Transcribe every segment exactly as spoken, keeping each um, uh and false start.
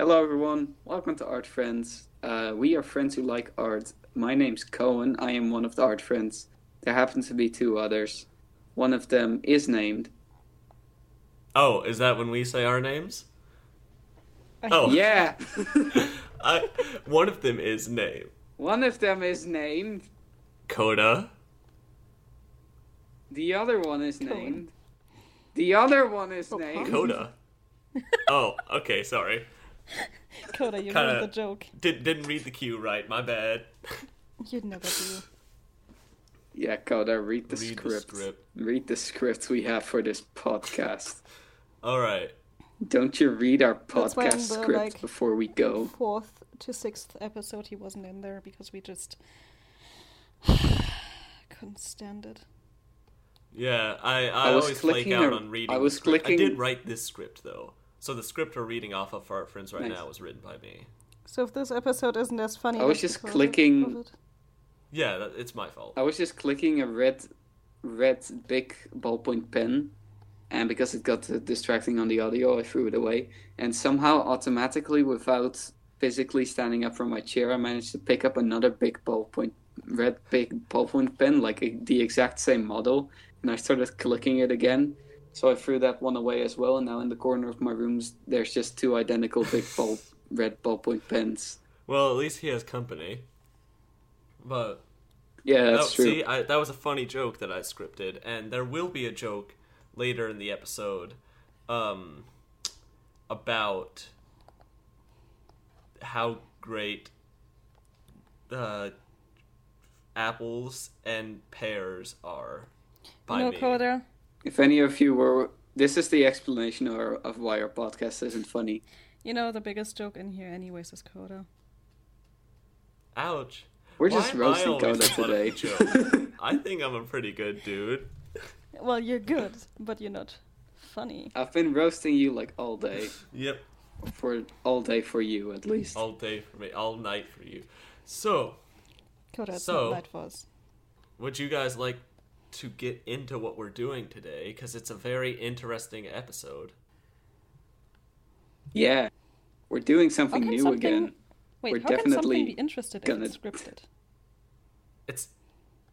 Hello everyone, welcome to Art Friends. Uh, we are friends who like art. My name's Cohen, I am one of the art friends. There happens to be two others. One of them is named. Oh, is that when we say our names? Oh. Yeah. I, one of them is named. One of them is named. Coda. The other one is named. The other one is named. Coda. Oh, okay, sorry. Coda, you ruined the joke. Did, didn't read the cue right, my bad. You'd know that, do you? Yeah, Coda, read the read script. The script. Read the script we have for this podcast. Alright. Don't you read our podcast the, script like, before we go? Fourth to sixth episode he wasn't in there because we just couldn't stand it. Yeah, I, I, I always flake out a, on reading I was the clicking... I did write this script, though. So the script we're reading off of for Art Friends right nice. now was written by me. So if this episode isn't as funny... I was just clicking... It. Yeah, that, it's my fault. I was just clicking a red, red big ballpoint pen, and because it got distracting on the audio, I threw it away. And somehow, automatically, without physically standing up from my chair, I managed to pick up another big ballpoint, red big ballpoint pen, like a, the exact same model... And I started clicking it again, so I threw that one away as well. And now in the corner of my room, there's just two identical big ball, red ballpoint pens. Well, at least he has company. But yeah, that's that, true. See, I, that was a funny joke that I scripted, and there will be a joke later in the episode um, about how great uh, apples and pears are. No, Coda. If any of you were... This is the explanation or, of why our podcast isn't funny. You know, the biggest joke in here anyways is Coda. Ouch. We're why just roasting Coda today. I think I'm a pretty good dude. Well, you're good, but you're not funny. I've been roasting you like all day. Yep. For all day for you, at least. All day for me. All night for you. So. Coda, it's so, not night for us. Would you guys like... to get into what we're doing today, because it's a very interesting episode. Yeah, we're doing something new something... again. Wait, we're how definitely can something be interested gonna... if it's scripted? It's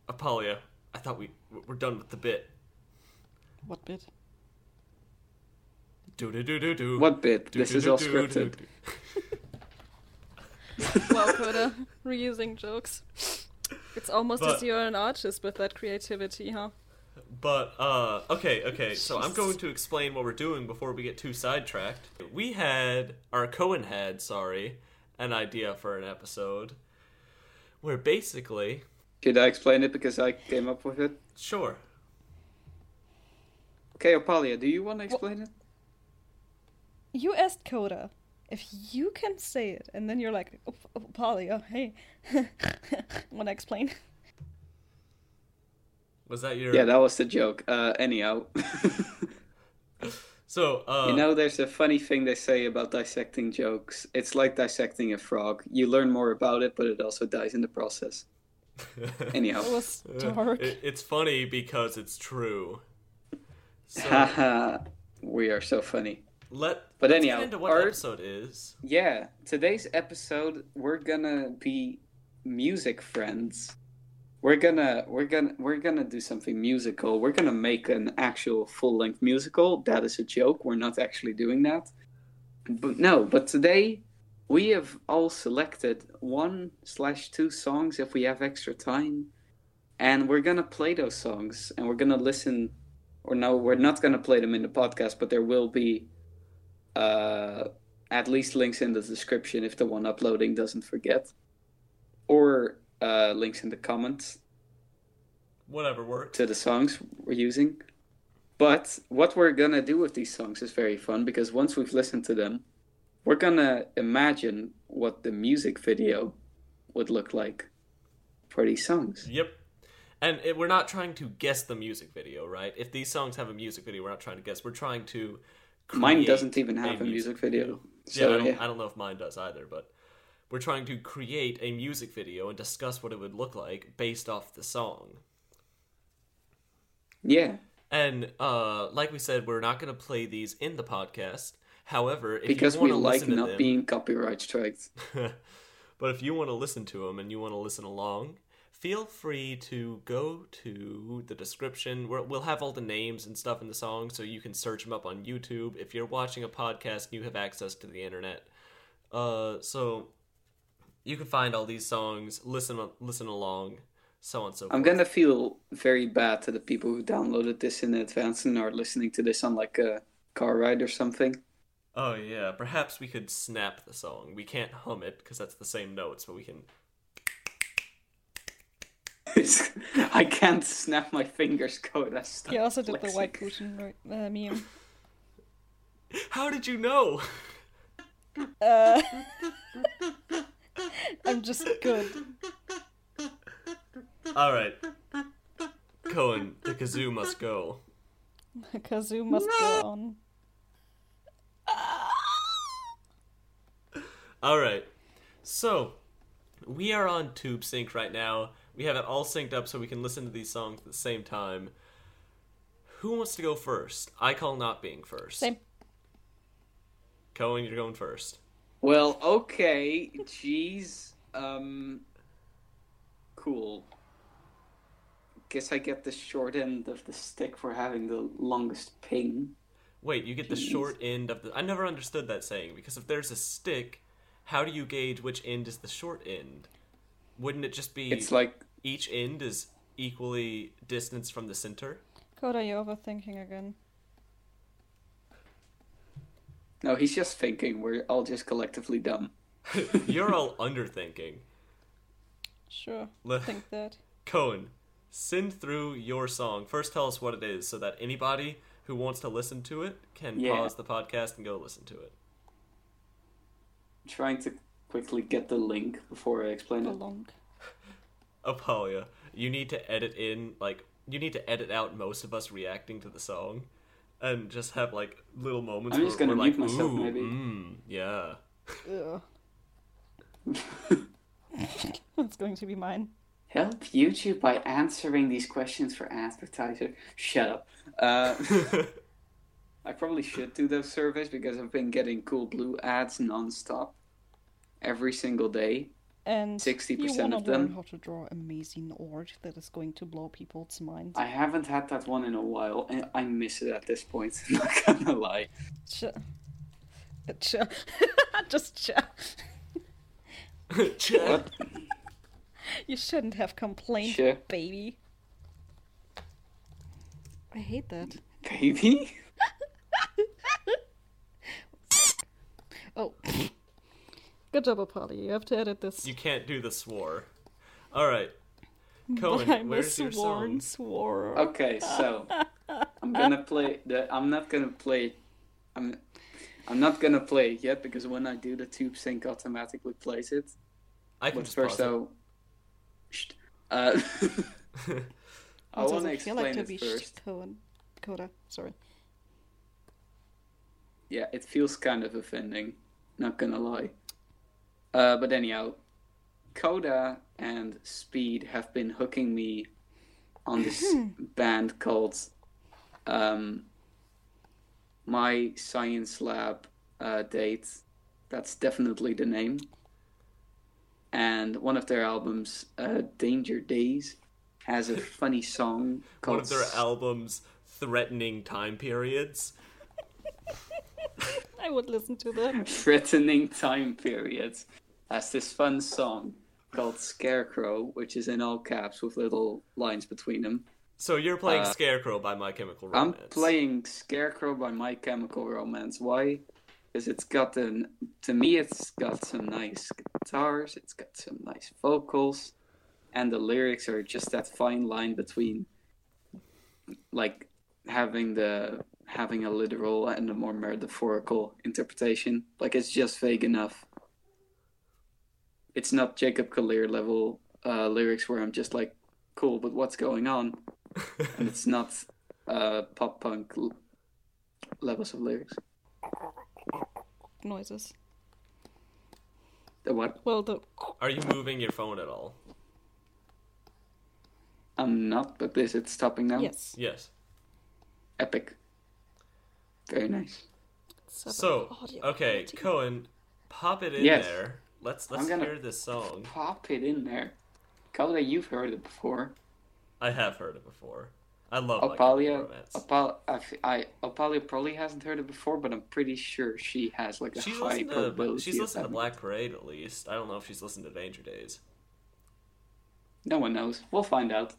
Apollyo. I thought we we're done with the bit. What bit? Do do do do do. What bit? This is all scripted. Wow, Coda, reusing jokes. It's almost but, as you're an artist with that creativity, huh? But, uh, okay, okay, so I'm going to explain what we're doing before we get too sidetracked. We had, or Cohen had, sorry, an idea for an episode where basically... Should I explain it because I came up with it? Sure. Okay, Apollyo, do you want to explain well, it? You asked Coda. If you can say it, and then you're like, oh, oh Polly, oh, hey, want to explain? Was that your... Yeah, that was the joke. Uh, anyhow. so, uh... You know, there's a funny thing they say about dissecting jokes. It's like dissecting a frog. You learn more about it, but it also dies in the process. Anyhow. It was dark. It, it's funny because it's true. Haha, so... we are so funny. Let, but let's anyhow, get into what our episode is. Yeah, today's episode we're gonna be music friends. We're gonna we're gonna we're gonna do something musical. We're gonna make an actual full length musical. That is a joke. We're not actually doing that. But no, but today we have all selected one slash two songs if we have extra time, and we're gonna play those songs and we're gonna listen. Or no, we're not gonna play them in the podcast, but there will be. Uh, at least links in the description if the one uploading doesn't forget. Or uh, links in the comments. Whatever works. To the songs we're using. But what we're going to do with these songs is very fun, because once we've listened to them, we're going to imagine what the music video would look like for these songs. Yep. And it, we're not trying to guess the music video, right? If these songs have a music video, we're not trying to guess. We're trying to... Mine doesn't even have a music video. So, yeah, I don't, yeah, I don't know if mine does either, but we're trying to create a music video and discuss what it would look like based off the song. Yeah. And uh, like we said, we're not going to play these in the podcast. However, if because you want we to like listen to not them, being copyright strikes. But if you want to listen to them and you want to listen along, feel free to go to the description. We're, we'll have all the names and stuff in the song, so you can search them up on YouTube. If you're watching a podcast, you have access to the internet. Uh, so you can find all these songs, listen, listen along, so on and so forth. I'm going to feel very bad to the people who downloaded this in advance and are listening to this on like a car ride or something. Oh yeah, perhaps we could snap the song. We can't hum it, because that's the same notes, but we can... I can't snap my fingers, go. That's he also did flexing. The white cushion uh, meme. How did you know? Uh, I'm just good. All right, Cohen, the kazoo must go. The kazoo must no. go on. All right, so we are on TubeSync right now. We have it all synced up so we can listen to these songs at the same time. Who wants to go first? I call not being first. Same. Cohen, you're going first. Well, okay. Jeez. Um, cool. Guess I get the short end of the stick for having the longest ping. Wait, you get Jeez. The short end of the... I never understood that saying, because if there's a stick, how do you gauge which end is the short end? Wouldn't it just be it's like each end is equally distanced from the center? Koda, you're overthinking again. No, he's just thinking. We're all just collectively dumb. You're all underthinking. Sure, Le- think that. Cohen, send through your song. First tell us what it is so that anybody who wants to listen to it can yeah. pause the podcast and go listen to it. I'm trying to... quickly get the link before I explain it. Long. Apolia, you need to edit in, like, you need to edit out most of us reacting to the song and just have, like, little moments I'm where just gonna we're like, myself, ooh, maybe. Mm, yeah. That's going to be mine. Help YouTube by answering these questions for advertiser. Shut up. Uh, I probably should do those surveys because I've been getting Cool Blue ads non-stop. Every single day, and sixty percent you want to of them. Learn how to draw amazing art that is going to blow people's minds. I haven't had that one in a while, and I miss it at this point. I'm not gonna lie. Ch- ch- Just ch- ch- What? You shouldn't have complained, ch- baby. I hate that. Baby? Oh. Good job, Apolly. You have to edit this. You can't do the swore. All right. Cohen, where's your song? Swore. Okay, so I'm gonna play. The, I'm not gonna play. I'm. I'm not gonna play it yet because when I do, the TubeSync automatically plays it. I can but just first, pause it. So, uh, I want to explain like to it be first. Cohen, Coda, sorry. Yeah, it feels kind of offending. Not gonna lie. Uh, but anyhow, Coda and Speed have been hooking me on this band called um, My Science Lab uh, Date. That's definitely the name. And one of their albums, uh, Danger Days, has a funny song called... One of their albums, Threatening Time Periods. I would listen to them. Threatening Time Periods. Has this fun song called Scarecrow, which is in all caps with little lines between them. So you're playing uh, Scarecrow by My Chemical Romance. I'm playing Scarecrow by My Chemical Romance. Why? Because it's got an... To me, it's got some nice guitars, it's got some nice vocals, and the lyrics are just that fine line between, like, having the... having a literal and a more metaphorical interpretation. Like, it's just vague enough. It's not Jacob Collier level uh, lyrics where I'm just like, cool, but what's going on? And it's not uh, pop punk l- levels of lyrics. Noises. The what? Well, the... Are you moving your phone at all? I'm not, but is it stopping now? Yes. Yes. Epic. Very nice. So, okay, Cohen, pop it in yes. there. Let's let's hear this song. Pop it in there. Kalia, you've heard it before. I have heard it before. I love Opalia. Opalia, I, I, Opalia probably hasn't heard it before, but I'm pretty sure she has like a she's high listened probability. To, she's listened to Black Parade at least. I don't know if she's listened to Danger Days. No one knows. We'll find out.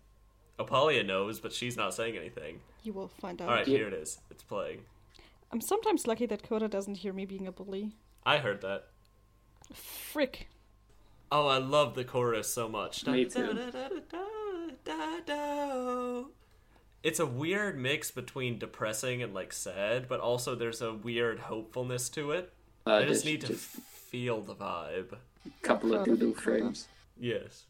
Opalia knows, but she's not saying anything. You will find out. All right, yeah. Here it is. It's playing. I'm sometimes lucky that Coda doesn't hear me being a bully. I heard that. Frick. Oh, I love the chorus so much. Me too. It's a weird mix between depressing and, like, sad, but also there's a weird hopefulness to it. Uh, I just need to just feel the vibe. A couple of doodle frames. Yes.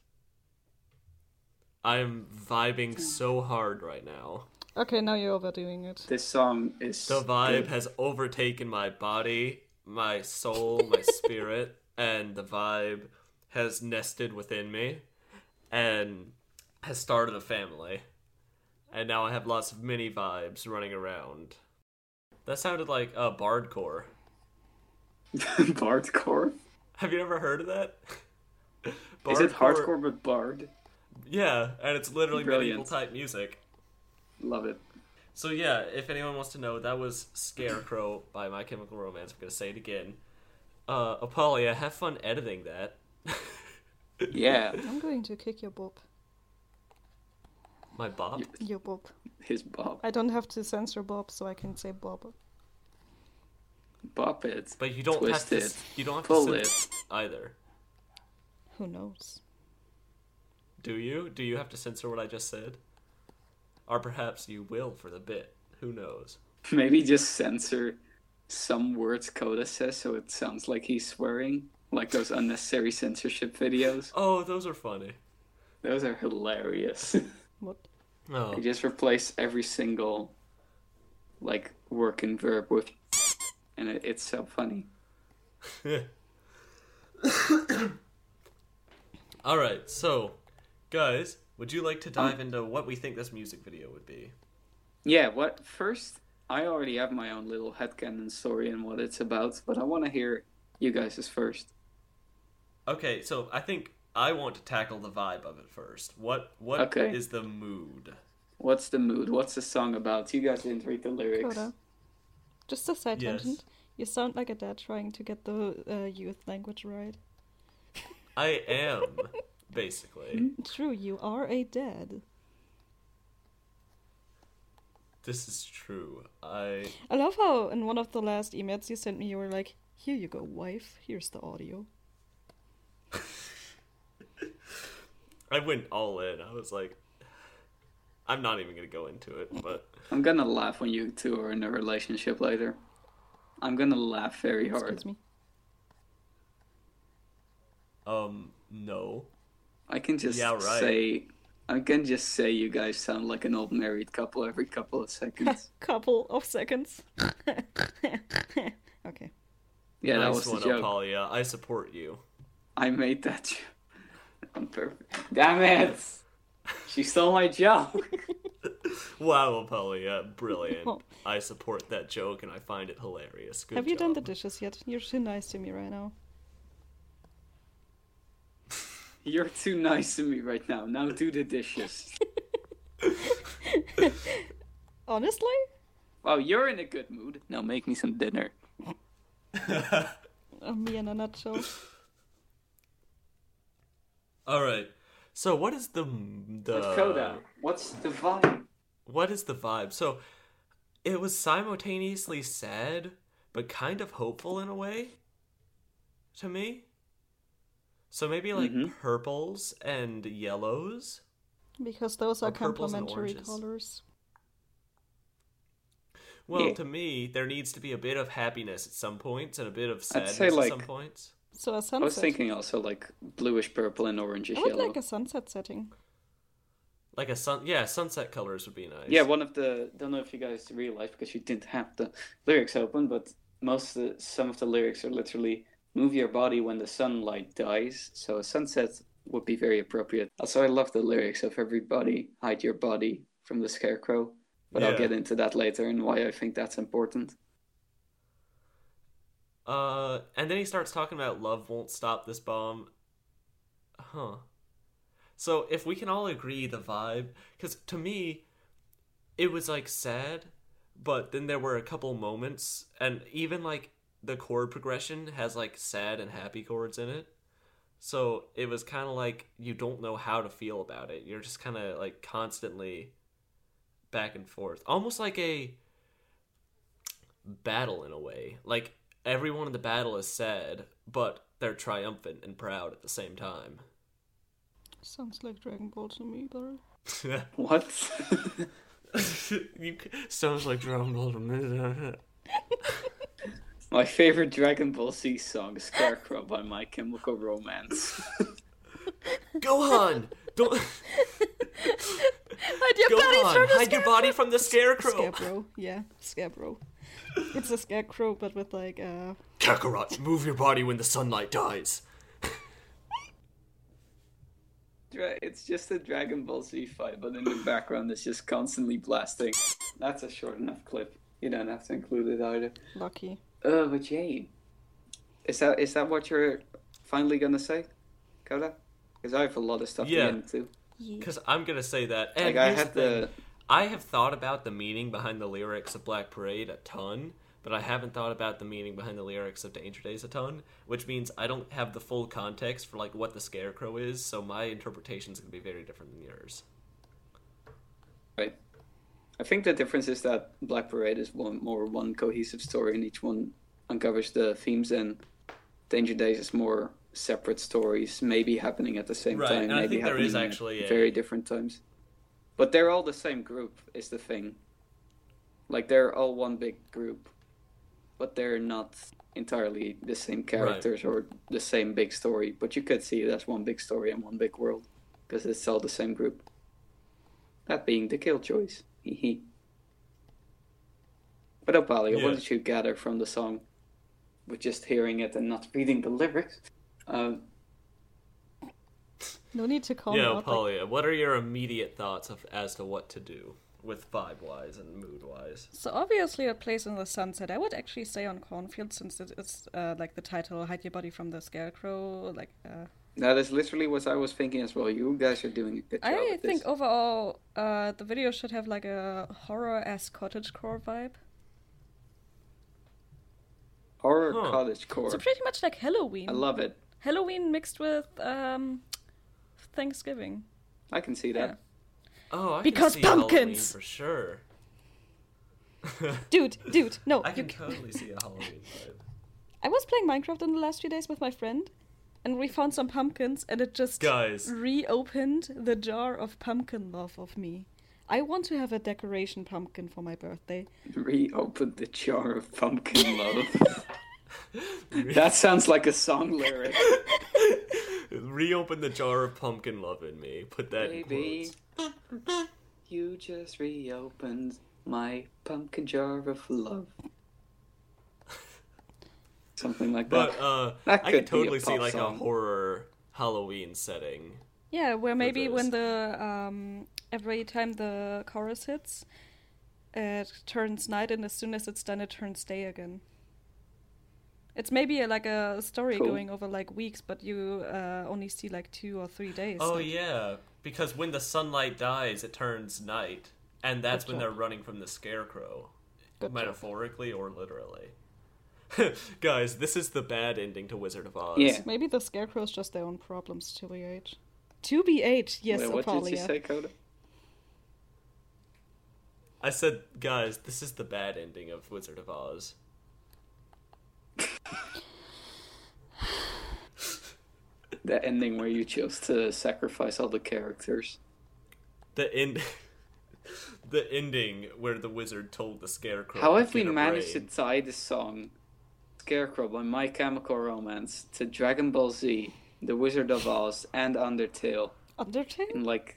I'm vibing so hard right now. Okay, now you're overdoing it. This song is... The vibe good. Has overtaken my body, my soul, my spirit, and the vibe has nested within me and has started a family. And now I have lots of mini vibes running around. That sounded like a uh, bardcore. Bardcore? Have you ever heard of that? Bard is it hardcore core... but bard? Yeah, and it's literally medieval type music. Love it. So yeah, if anyone wants to know, that was Scarecrow by My Chemical Romance. I'm gonna say it again. Uh, Apolia, have fun editing that. Yeah. I'm going to kick your bob. My bob? Your bob. His bob. I don't have to censor bob, so I can say bob. Bop it. But you don't Twist have to. It. You don't have Pull to censor it either. Who knows? Do you? Do you have to censor what I just said? Or perhaps you will for the bit. Who knows? Maybe just censor some words Coda says so it sounds like he's swearing. Like those unnecessary censorship videos. Oh, those are funny. Those are hilarious. What? Oh. They just replace every single, like, working verb with and it, it's so funny. Alright, so, guys... Would you like to dive um, into what we think this music video would be? Yeah, what first, I already have my own little headcanon story and what it's about, but I want to hear you guys' first. Okay, so I think I want to tackle the vibe of it first. What What okay. is the mood? What's the mood? What's the song about? You guys didn't read the lyrics. Coda. Just a side yes. tangent. You sound like a dad trying to get the uh, youth language right. I am. Basically. True, you are a dad. This is true. I I love how in one of the last emails you sent me, you were like, here you go, wife, here's the audio. I went all in. I was like, I'm not even going to go into it, but... I'm going to laugh when you two are in a relationship later. I'm going to laugh very hard. Excuse me. Um, no. I can just yeah, right. say, I can just say you guys sound like an old married couple every couple of seconds. couple of seconds. Okay. Yeah, nice that was one, the joke. Apolia. I support you. I made that joke. I'm perfect. Damn it! She stole my joke. Wow, Apolia, brilliant. Oh. I support that joke and I find it hilarious. Good Have job. You done the dishes yet? You're so nice to me right now. You're too nice to me right now. Now do the dishes. Honestly? Wow, you're in a good mood. Now make me some dinner. Oh, me and a nutshell. All right. So what is the... the... But Coda, what's the vibe? What is the vibe? So it was simultaneously sad, but kind of hopeful in a way, to me. So maybe like mm-hmm. purples and yellows? Because those are complementary colors. Well, yeah. To me, there needs to be a bit of happiness at some points and a bit of sadness like, at some points. So a sunset. I was thinking also like bluish purple and orangish yellow. I would yellow. Like a sunset setting. Like a sun... Yeah, sunset colors would be nice. Yeah, one of the... I don't know if you guys realized because you didn't have the lyrics open, but most of the, some of the lyrics are literally... Move your body when the sunlight dies. So a sunset would be very appropriate. Also, I love the lyrics of everybody, hide your body from the Scarecrow. But yeah. I'll get into that later and why I think that's important. Uh, and then he starts talking about love won't stop this bomb. Huh. So if we can all agree the vibe, because to me, it was like sad, but then there were a couple moments, and even like the chord progression has like sad and happy chords in it. So it was kind of like you don't know how to feel about it. You're just kind of like constantly back and forth. Almost like a battle in a way. Like everyone in the battle is sad, but they're triumphant and proud at the same time. Sounds like Dragon Ball to me, bro. What? you, sounds like Dragon Ball to me. My favorite Dragon Ball Z song is Scarecrow by My Chemical Romance. Gohan! Don't... Hide your Gohan, body from the hide scarecrow. your body from the scarecrow! Scarecrow, yeah, scarecrow. It's a scarecrow, but with like a... Uh... Kakarot, move your body when the sunlight dies! It's just a Dragon Ball Z fight, but in the background it's just constantly blasting. That's a short enough clip. You don't have to include it either. Lucky. Oh, uh, but Jane, is that is that what you're finally gonna say, Koda? Because I have a lot of stuff yeah. to get into. Because I'm gonna say that. And like I had the. I have thought about the meaning behind the lyrics of Black Parade a ton, but I haven't thought about the meaning behind the lyrics of Danger Days a ton, which means I don't have the full context for like what the Scarecrow is. So my interpretation's gonna be very different than yours. Right. I think the difference is that Black Parade is one more one cohesive story, and each one uncovers the themes, and Danger Days is more separate stories, maybe happening at the same right, time, and maybe I think happening there is actually at a... very different times. But they're all the same group, is the thing. Like, they're all one big group, but they're not entirely the same characters right. or the same big story. But you could see it as one big story and one big world, because it's all the same group. That being the Killjoys. But Opalia, yeah. what did you gather from the song with just hearing it and not reading the lyrics? Um, no need to call yeah, me Opalia, like... what are your immediate thoughts of, as to what to do with vibe-wise and mood-wise? So obviously A Place in the Sunset. I would actually say on Cornfield, since it is uh, like the title, Hide Your Body from the Scarecrow. Like. Uh... That is literally what I was thinking as well. You guys are doing a good job. I think this. overall, uh, the video should have like a horror-esque cottagecore vibe. Horror huh. cottagecore. So pretty much like Halloween. I love it. Halloween mixed with um, Thanksgiving. I can see that. Yeah. Oh, I because can see pumpkins. Halloween for sure. dude, dude, no. I you can, can totally see a Halloween vibe. I was playing Minecraft in the last few days with my friend. And we found some pumpkins, and it just Guys. reopened the jar of pumpkin love of me. I want to have a decoration pumpkin for my birthday. Reopened the jar of pumpkin love. That sounds like a song lyric. Reopen the jar of pumpkin love in me. Put that Baby, in quotes. You just reopened my pumpkin jar of love. Something like that. But uh, that I could totally see like song. a horror Halloween setting. Yeah, where maybe when the um, every time the chorus hits, it turns night, and as soon as it's done, it turns day again. It's maybe like a story cool. going over like weeks, but you uh, only see like two or three days. Oh so. yeah, because when the sunlight dies, it turns night, and that's Good when job. they're running from the scarecrow, Good metaphorically job. or literally. Guys, this is the bad ending to Wizard of Oz. Yeah. Maybe the Scarecrow's just their own problems, two B H. two B H, yes, Wait, what Opalia. What did you say, Coda? I said, guys, this is the bad ending of Wizard of Oz. The ending where you chose to sacrifice all the characters. The end... The ending where the wizard told the Scarecrow... How have we managed to tie the song... Scarecrow by My Chemical Romance to Dragon Ball Z, The Wizard of Oz, and Undertale. Undertale? And like,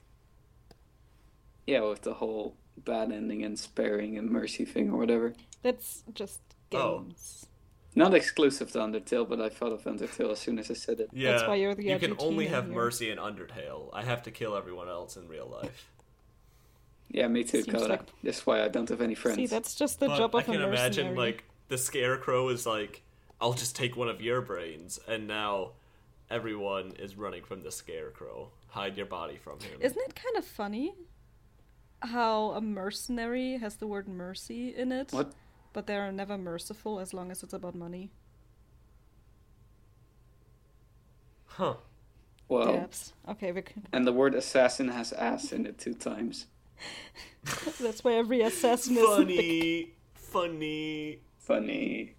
yeah, with the whole bad ending and sparing and mercy thing or whatever. That's just games. Oh. Not exclusive to Undertale, but I thought of Undertale as soon as I said it. Yeah, that's why you're the you can only have here. mercy in Undertale. I have to kill everyone else in real life. Yeah, me too, Koda. Like... That's why I don't have any friends. See, that's just the but job of I can a mercenary. Imagine, like, the Scarecrow is like, I'll just take one of your brains. And now everyone is running from the Scarecrow. Hide your body from him. Isn't it kind of funny how a mercenary has the word mercy in it? What? But they are never merciful as long as it's about money. Huh. Well, Gaps. Okay, we can... And the word assassin has ass in it two times. That's why every assassin is funny. Funny. Funny.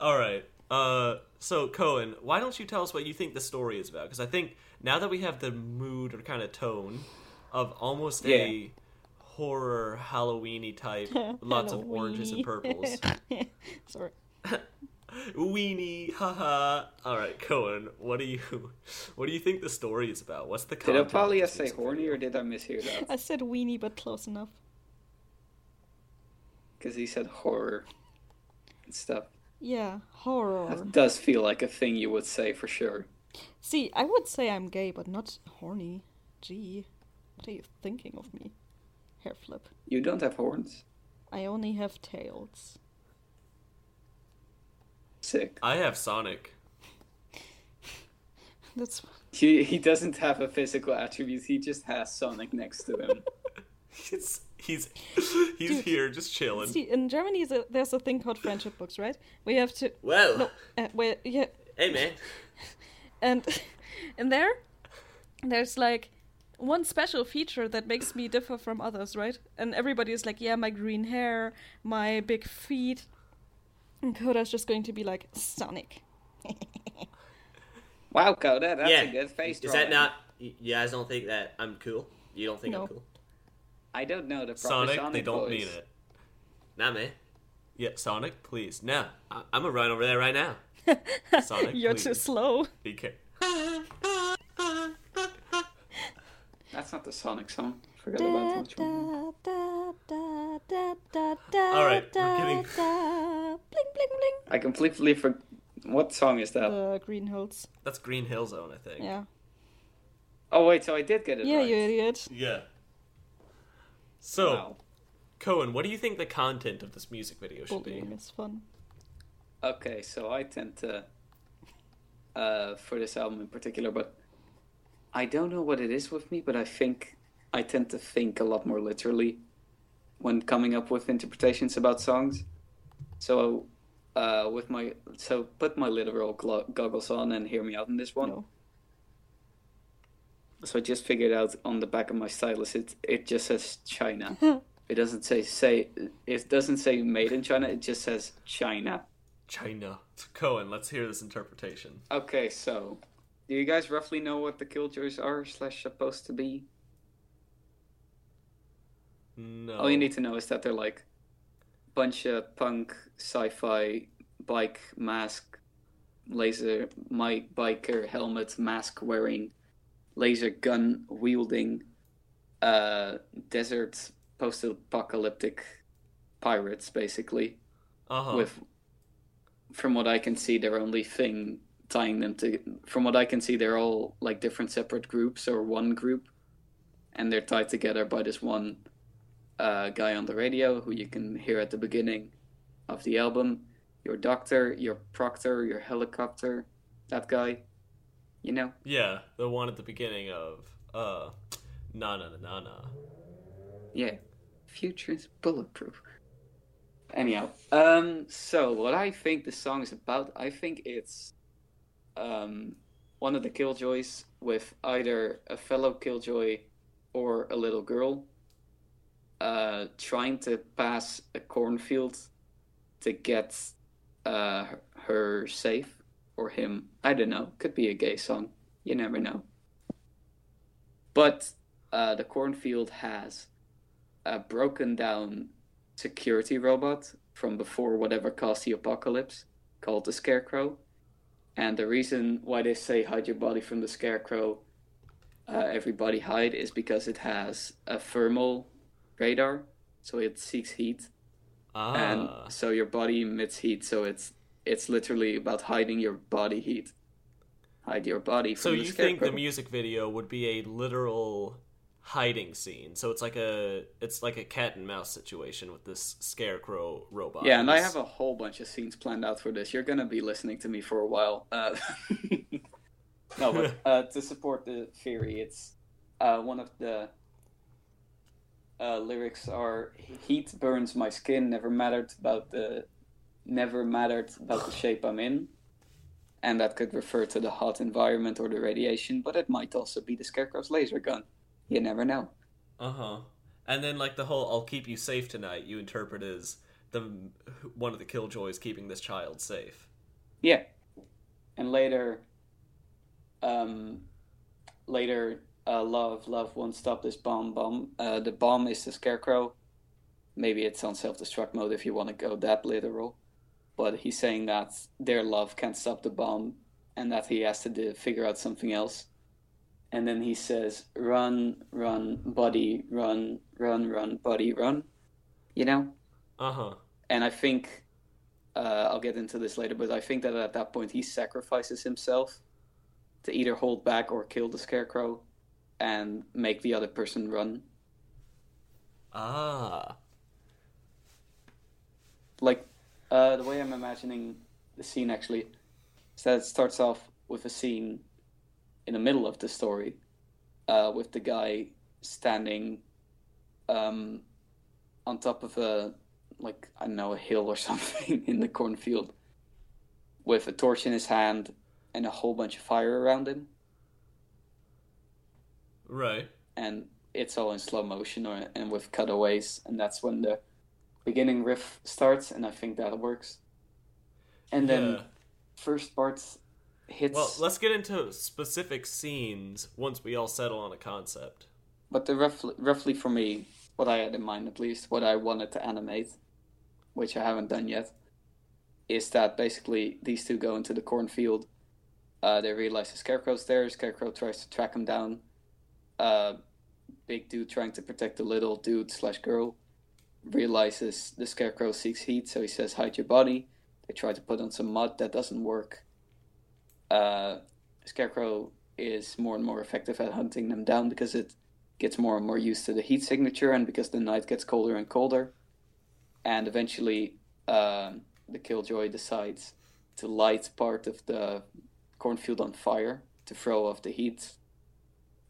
All right. Uh, so, Cohen, why don't you tell us what you think the story is about? Because I think now that we have the mood or kind of tone of almost yeah. a horror, Halloween-y type, lots Halloween. Of oranges and purples. Sorry. Weenie, haha. All right, Cohen, what do you, what do you think the story is about? What's the content? Did Opalia say horny, or did I mishear that? I said weenie, but close enough. Because he said horror and stuff. Yeah, horror. That does feel like a thing you would say for sure. See, I would say I'm gay, but not horny. Gee, what are you thinking of me? Hair flip. You don't have horns. I only have tails. Sick. I have Sonic. That's he. He doesn't have a physical attribute. He just has Sonic next to him. he's he's he's Dude, here just chilling. See, in Germany, is a, there's a thing called friendship books, right? We have to. Well. No, uh, where, yeah. Hey man. And and there, there's like one special feature that makes me differ from others, right? And everybody is like, yeah, my green hair, my big feet. And Coda's just going to be like, Sonic. Wow, Coda, that's yeah. a good face drawing. Is that not... You guys don't think that I'm cool? You don't think no. I'm cool? I don't know the proper Sonic, Sonic they don't voice. Mean it. Nah, man. Yeah, Sonic, please. No, I- I'm gonna run over there right now. Sonic, You're please. Too slow. Be careful. That's not the Sonic song. Forget about that one. All right, we're getting... Bling, bling, bling. I completely forgot. What song is that? Uh, Green Hills. That's Green Hill Zone, I think. Yeah. Oh, wait, so I did get it yeah, right. Yeah, you idiot. Yeah. So, wow. Cohen, what do you think the content of this music video should Bullying be? Is fun. Okay, so I tend to... Uh, for this album in particular, but... I don't know what it is with me, but I think... I tend to think a lot more literally when coming up with interpretations about songs. So, uh, with my so put my literal glo- goggles on and hear me out on this one. No. So I just figured out on the back of my stylus, it it just says China. It doesn't say say it doesn't say made in China. It just says China. China. Cohen, let's hear this interpretation. Okay, so do you guys roughly know what the Killjoys are slash supposed to be? No. All you need to know is that they're like bunch of punk, sci-fi, bike, mask, laser, my biker, helmet, mask wearing, laser gun wielding, uh, desert post-apocalyptic pirates, basically. Uh-huh. With, from what I can see, their only thing tying them to, from what I can see, they're all like different separate groups or one group, and they're tied together by this one. Uh, guy on the radio who you can hear at the beginning of the album, your doctor, your proctor, your helicopter, that guy, you know? Yeah, the one at the beginning of uh, Na Na Na Na Na. Yeah, future's bulletproof. Anyhow, um, so what I think the song is about, I think it's um, one of the Killjoys with either a fellow Killjoy or a little girl. Uh, trying to pass a cornfield to get uh, her safe or him. I don't know. Could be a gay song. You never know. But uh, the cornfield has a broken down security robot from before whatever caused the apocalypse called the Scarecrow. And the reason why they say hide your body from the Scarecrow, uh, everybody hide, is because it has a thermal... radar, so it seeks heat, ah. and so your body emits heat. So it's it's literally about hiding your body heat. Hide your body from so the Scarecrow. So you think the music video would be a literal hiding scene. So it's like a it's like a cat and mouse situation with this scarecrow robot. Yeah, and I have a whole bunch of scenes planned out for this. You're going to be listening to me for a while. Uh, no, but uh, to support the theory, it's uh, one of the uh, lyrics are "Heat burns my skin, never mattered about the never mattered about the shape I'm in." And that could refer to the hot environment or the radiation, but it might also be the scarecrow's laser gun. You never know. Uh-huh. And then, like, the whole "I'll keep you safe tonight," you interpret as the one of the killjoys keeping this child safe. Yeah. And later, um, later, uh, love, love won't stop this bomb, bomb. Uh, the bomb is the scarecrow. Maybe it's on self-destruct mode if you want to go that literal. But he's saying that their love can't stop the bomb and that he has to do, figure out something else. And then he says, "Run, run, buddy, run, run, run, buddy, run." You know? Uh-huh. And I think, uh, I'll get into this later, but I think that at that point he sacrifices himself to either hold back or kill the scarecrow and make the other person run. Ah. Like, uh, the way I'm imagining the scene actually is that it starts off with a scene in the middle of the story, uh, with the guy standing um, on top of a, like, I don't know, a hill or something in the cornfield with a torch in his hand and a whole bunch of fire around him. Right. And it's all in slow motion or and with cutaways, and that's when the beginning riff starts, and I think that works. And then yeah. First parts... hits. Well, let's get into specific scenes once we all settle on a concept. But the roughly, roughly for me, what I had in mind at least, what I wanted to animate, which I haven't done yet, is that basically these two go into the cornfield. Uh, they realize the scarecrow's there. Scarecrow tries to track him down. Uh, big dude trying to protect the little dude slash girl realizes the scarecrow seeks heat, so he says, "Hide your body." They try to put on some mud. That doesn't work. Uh, Scarecrow is more and more effective at hunting them down because it gets more and more used to the heat signature and because the night gets colder and colder. And eventually uh, the Killjoy decides to light part of the cornfield on fire to throw off the heat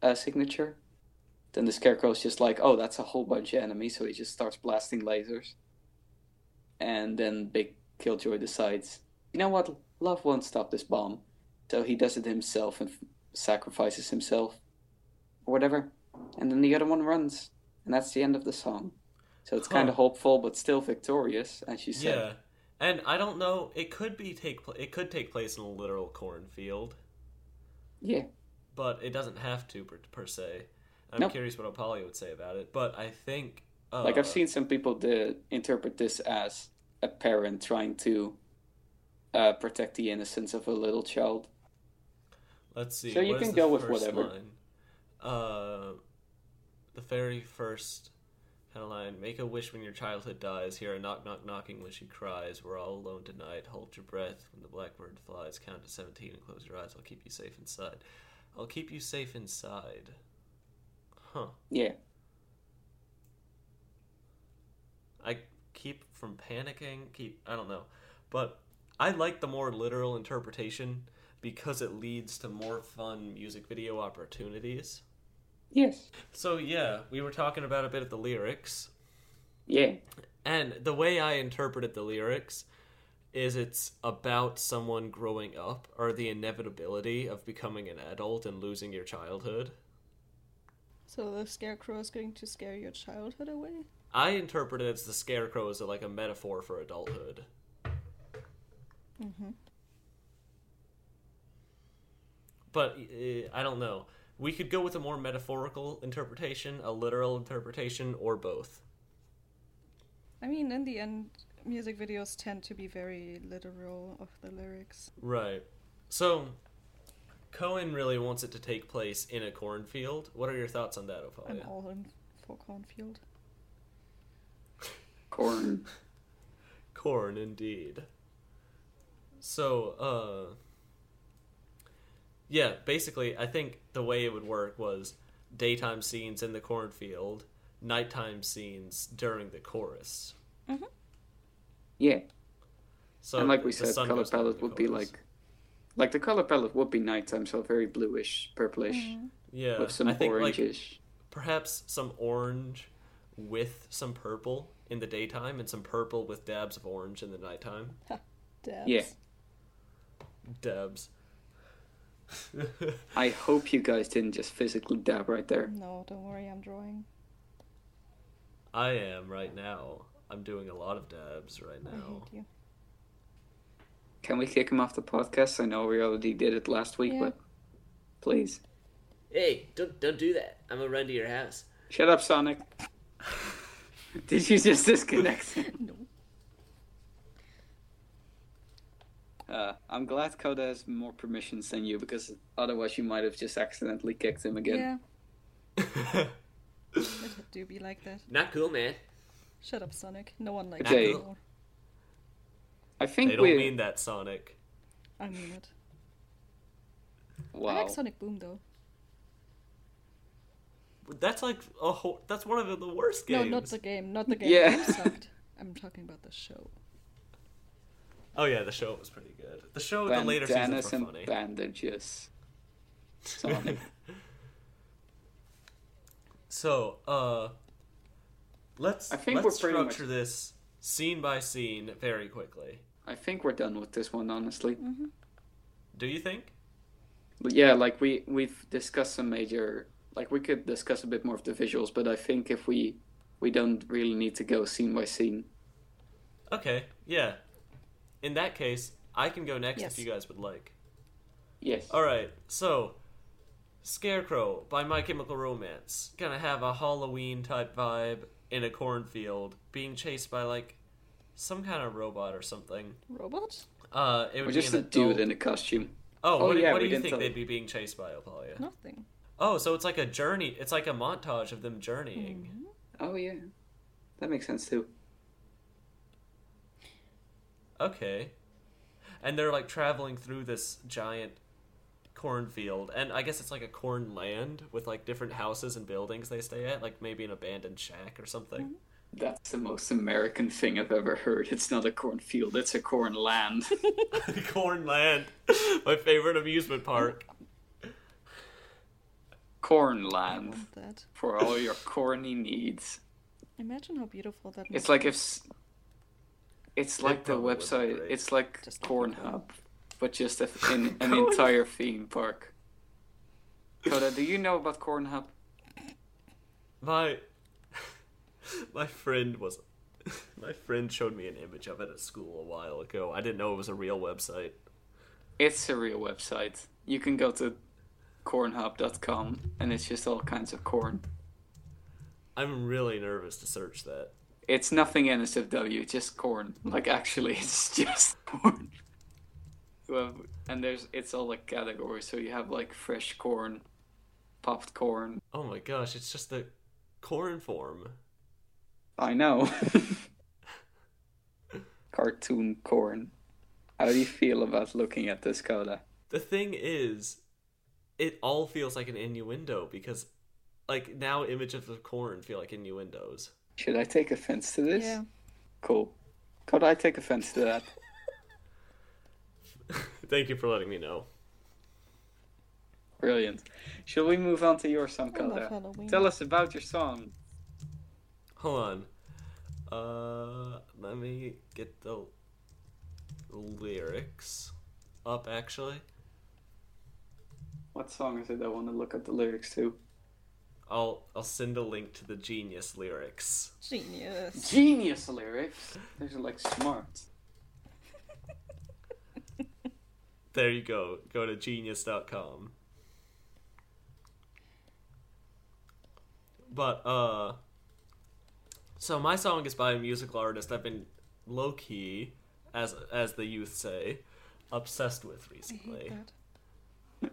uh, signature. Then the Scarecrow's just like, "Oh, that's a whole bunch of enemies," so he just starts blasting lasers. And then Big Killjoy decides, "You know what? Love won't stop this bomb." So he does it himself and f- sacrifices himself or whatever. And then the other one runs. And that's the end of the song. So it's huh. kind of hopeful, but still victorious, as you said. Yeah. And I don't know, it could be take pl- it could take place in a literal cornfield. Yeah. But it doesn't have to, per, per se. I'm nope. curious what Apollo would say about it. But I think... Uh, like, I've seen some people de- interpret this as a parent trying to uh, protect the innocence of a little child. Let's see. So you what can go with whatever. Line? Uh, the very first kind of line: "Make a wish when your childhood dies. Hear a knock, knock, knocking when she cries. We're all alone tonight. Hold your breath when the blackbird flies. Count to seventeen and close your eyes. I'll keep you safe inside. I'll keep you safe inside." Huh. Yeah. I keep from panicking. Keep. I don't know, but I like the more literal interpretation, because it leads to more fun music video opportunities. Yes. So, yeah, we were talking about a bit of the lyrics. Yeah. And the way I interpreted the lyrics is it's about someone growing up or the inevitability of becoming an adult and losing your childhood. So the scarecrow is going to scare your childhood away? I interpret it as the scarecrow as a, like a metaphor for adulthood. Mm-hmm. But, uh, I don't know. We could go with a more metaphorical interpretation, a literal interpretation, or both. I mean, in the end, music videos tend to be very literal of the lyrics. Right. So, Cohen really wants it to take place in a cornfield. What are your thoughts on that, Ophelia? I'm all in for cornfield. Corn. Corn, indeed. So, uh... yeah, basically, I think the way it would work was daytime scenes in the cornfield, nighttime scenes during the chorus. Mm-hmm. Yeah. So and like we said, color palette would be like, like the color palette would be nighttime, so very bluish, purplish. Mm-hmm. Yeah, with some I think orange-ish. Like, perhaps some orange with some purple in the daytime, and some purple with dabs of orange in the nighttime. Dabs. Yeah. Dabs. I hope you guys didn't just physically dab right there. No, don't worry, I'm drawing. I am right now. I'm doing a lot of dabs right now. I hate you. Can we kick him off the podcast? I know we already did it last week, yeah. but please. Hey, don't don't do that. I'm gonna run to your house. Shut up, Sonic. Did you just disconnect? No. Uh, I'm glad Coda has more permissions than you, because otherwise you might have just accidentally kicked him again. Yeah. It do be like that. Not cool, man. Shut up, Sonic. No one likes okay. you. I think they don't we're... mean that, Sonic. I mean it. Wow. I like Sonic Boom, though. That's like a whole, that's one of the worst games. No, not the game. Not the game. Yeah. It sucked. I'm talking about the show. Oh yeah, the show was pretty good. The show, Bandanas the later seasons were funny. And bandages. Sonic. So, uh, let's I think let's we're structure much... this scene by scene very quickly. I think we're done with this one, honestly. Mm-hmm. Do you think? Yeah, like we we've discussed some major. Like, we could discuss a bit more of the visuals, but I think if we we don't really need to go scene by scene. Okay, yeah. In that case, I can go next yes. if you guys would like. Yes. All right, so, Scarecrow by My Chemical Romance. Gonna have a Halloween-type vibe in a cornfield, being chased by, like, some kind of robot or something. Robot? Uh, it would or just be an a adult... dude in a costume. Oh, oh what, yeah, what do you think tell... they'd be being chased by, Opalia? Nothing. Oh, so it's like a journey. It's like a montage of them journeying. Mm-hmm. Oh, yeah. That makes sense, too. Okay. And they're, like, traveling through this giant cornfield. And I guess it's like a corn land with, like, different houses and buildings they stay at. Like, maybe an abandoned shack or something. Mm-hmm. That's the most American thing I've ever heard. It's not a cornfield. It's a corn land. Corn land. My favorite amusement park. Cornland for all your corny needs. Imagine how beautiful that. It's like be. if it's like it the website. It's like just Cornhub, but just a, in an entire theme park. Koda, do you know about Cornhub? My my friend was my friend showed me an image of it at school a while ago. I didn't know it was a real website. It's a real website. You can go to cornhub dot com and it's just all kinds of corn. I'm really nervous to search that. It's nothing N S F W, just corn. Like, actually, it's just corn. Well, and there's it's all like categories, so you have like fresh corn, popped corn. Oh my gosh, it's just the corn form. I know. Cartoon corn. How do you feel about looking at this, Koda? The thing is, it all feels like an innuendo, because, like, now images of corn feel like innuendos. Should I take offense to this? Yeah. Cool. Could I take offense to that? Thank you for letting me know. Brilliant. Shall we move on to your song, Koda? Tell us about your song. Hold on. Uh, let me get the lyrics up, actually. What song is it I want to look up the lyrics to? I'll I'll send a link to the Genius lyrics. Genius. Genius lyrics? Those are like smart. There you go. Go to genius dot com. But, uh... So my song is by a musical artist I've been low-key, as, as the youth say, obsessed with recently. I hate that.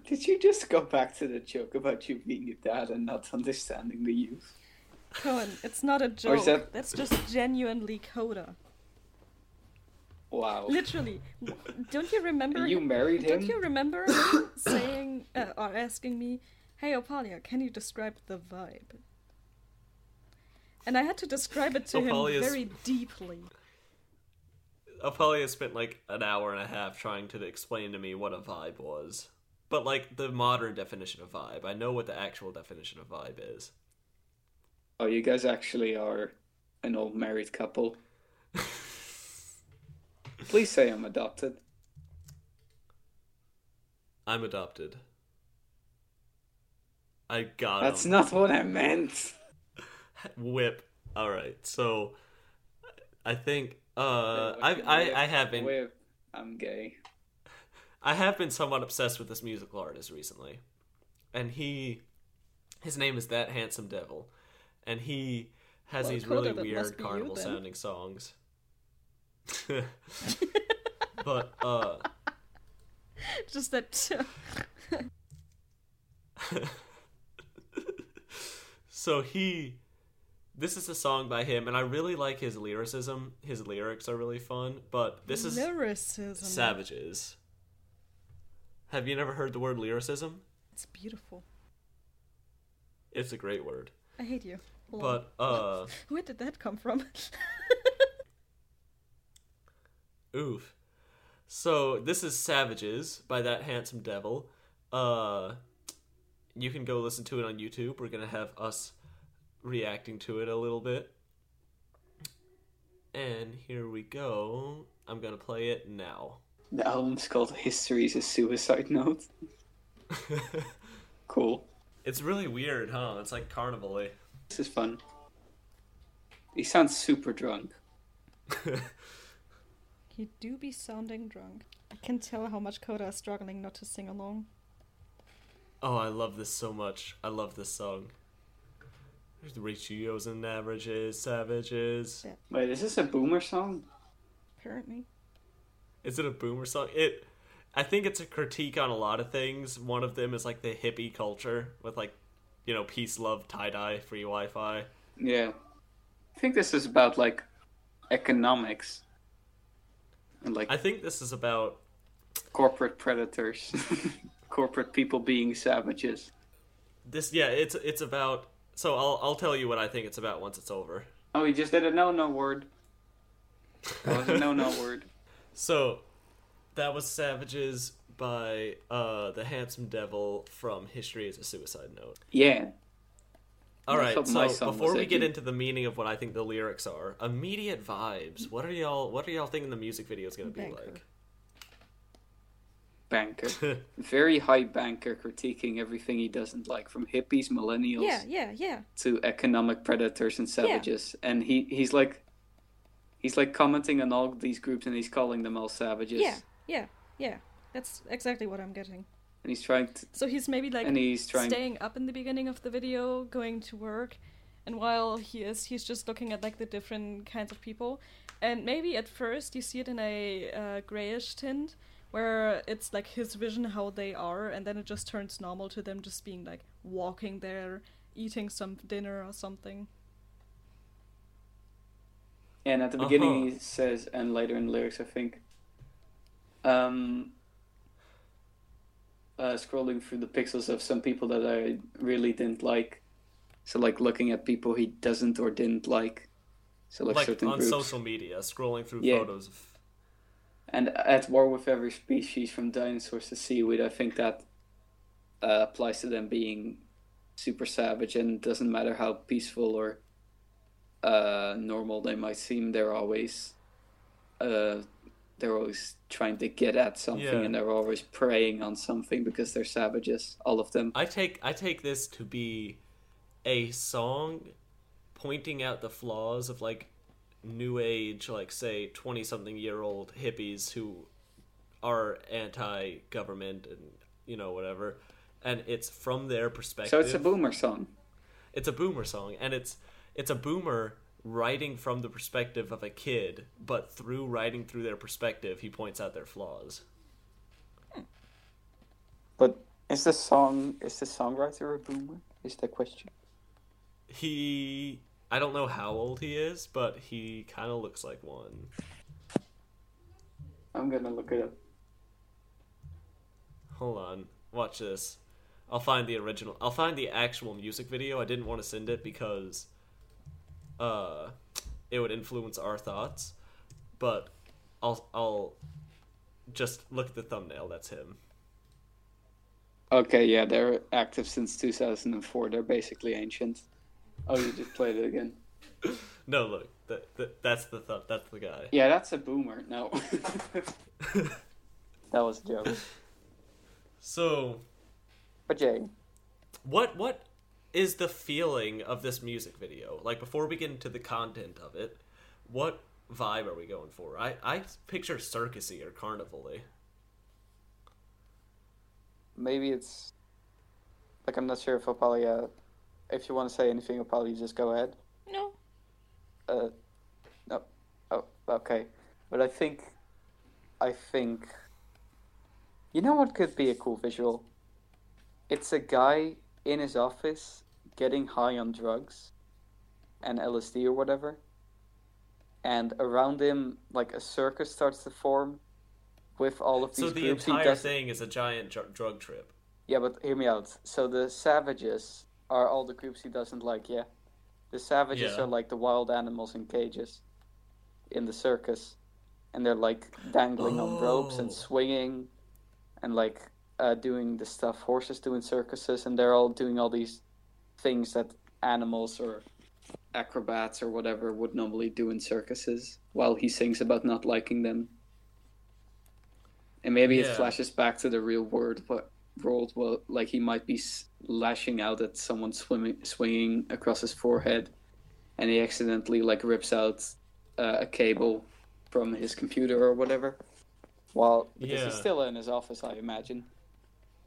Did you just go back to the joke about you being a dad and not understanding the youth? Cohen, it's not a joke. That... That's just genuinely Coda. Wow. Literally. Don't you remember... You married him? Don't you remember him saying, uh, or asking me, Hey Opalia, can you describe the vibe? And I had to describe it to Opalia's... him very deeply. Opalia spent like an hour and a half trying to explain to me what a vibe was. But like the modern definition of vibe. I know what the actual definition of vibe is. Oh, you guys actually are an old married couple. Please say I'm adopted. I'm adopted. I got That's him. Not what I meant. Whip. All right. So I think uh yeah, I I, whip, I have been whip. I'm gay. I have been somewhat obsessed with this musical artist recently. And he his name is That Handsome Devil. And he has well, these really weird carnival you, sounding songs. But uh just that. So he, this is a song by him, and I really like his lyricism. His lyrics are really fun, but this is lyricism. Savages. Have you never heard the word lyricism? It's beautiful. It's a great word. I hate you. Hold but on. uh, where did that come from? Oof. So, this is Savages by That Handsome Devil. Uh, you can go listen to it on YouTube. We're going to have us reacting to it a little bit. And here we go. I'm going to play it now. The album's called History is a Suicide Note. Cool. It's really weird, huh? It's like carnival-y. This is fun. He sounds super drunk. You do be sounding drunk. I can tell how much Coda is struggling not to sing along. Oh, I love this so much. I love this song. There's the ratios and averages, savages. Yeah. Wait, is this a boomer song? Apparently. Is it a boomer song? It, I think it's a critique on a lot of things. One of them is like the hippie culture with like, you know, peace, love, tie-dye, free Wi-Fi. Yeah. I think this is about like economics. And like I think this is about corporate predators, corporate people being savages. This, yeah, it's it's about. So I'll I'll tell you what I think it's about once it's over. Oh, you just did a no no word. That was a no no word. So that was Savages by uh, the Handsome Devil from History is a Suicide Note. Yeah. All right, so before we get into the meaning of what I think the lyrics are, immediate vibes. What are y'all? What are y'all thinking the music video is going to be like? Banker, very high banker, critiquing everything he doesn't like, from hippies, millennials, yeah, yeah, yeah, to economic predators and savages. Yeah. And he, he's like, he's like commenting on all these groups, and he's calling them all savages. Yeah, yeah, yeah. That's exactly what I'm getting. And he's trying to... So he's maybe, like, and he's trying... staying up in the beginning of the video, going to work, and while he is, he's just looking at, like, the different kinds of people. And maybe at first you see it in a uh, grayish tint, where it's, like, his vision how they are, and then it just turns normal to them just being, like, walking there, eating some dinner or something. And at the beginning uh-huh. he says, and later in the lyrics, I think... Um... Uh, scrolling through the pixels of some people that I really didn't like. So, like, looking at people he doesn't or didn't like. So, like, like certain on groups. Social media, scrolling through yeah. photos. Of... And at war with every species, from dinosaurs to seaweed, I think that uh, applies to them being super savage, and it doesn't matter how peaceful or uh, normal they might seem, they're always... Uh, They're always trying to get at something, yeah. and they're always preying on something because they're savages, all of them. I take I take this to be a song pointing out the flaws of, like, new age, like, say, twenty-something-year-old hippies who are anti-government and, you know, whatever. And it's from their perspective. So it's a boomer song. It's a boomer song, and it's it's a boomer... writing from the perspective of a kid, but through writing through their perspective, he points out their flaws. But is the song is the songwriter a boomer? Is the question? He, I don't know how old he is, but he kind of looks like one. I'm gonna look it up. Hold on, watch this. I'll find the original. I'll find the actual music video. I didn't want to send it because uh, it would influence our thoughts. But I'll I'll just look at the thumbnail. That's him. Okay, yeah, they're active since two thousand four. They're basically ancient. Oh, you just played it again. No, look, that, that that's the th- that's the guy. Yeah, that's a boomer. No, that was a joke. So, but Jay, what what is the feeling of this music video? Like, before we get into the content of it, what vibe are we going for? I I picture circusy or carnival-y. Maybe it's like, I'm not sure if I'll probably uh, if you want to say anything, I'll probably just go ahead. No. Uh, no. Oh, okay. But I think, I think, you know what could be a cool visual? It's a guy in his office getting high on drugs and L S D or whatever. And around him, like, a circus starts to form with all of these groups. So the entire does... thing is a giant dr- drug trip. Yeah, but hear me out. So the Savages are all the groups he doesn't like, yeah? The Savages yeah. are like the wild animals in cages in the circus. And they're like dangling oh. on ropes and swinging and like uh, doing the stuff horses do in circuses. And they're all doing all these things that animals or acrobats or whatever would normally do in circuses while he sings about not liking them. And maybe yeah. it flashes back to the real world, but world, well, like he might be lashing out at someone swimming, swinging across his forehead, and he accidentally like rips out uh, a cable from his computer or whatever. While because yeah. he's still in his office, I imagine.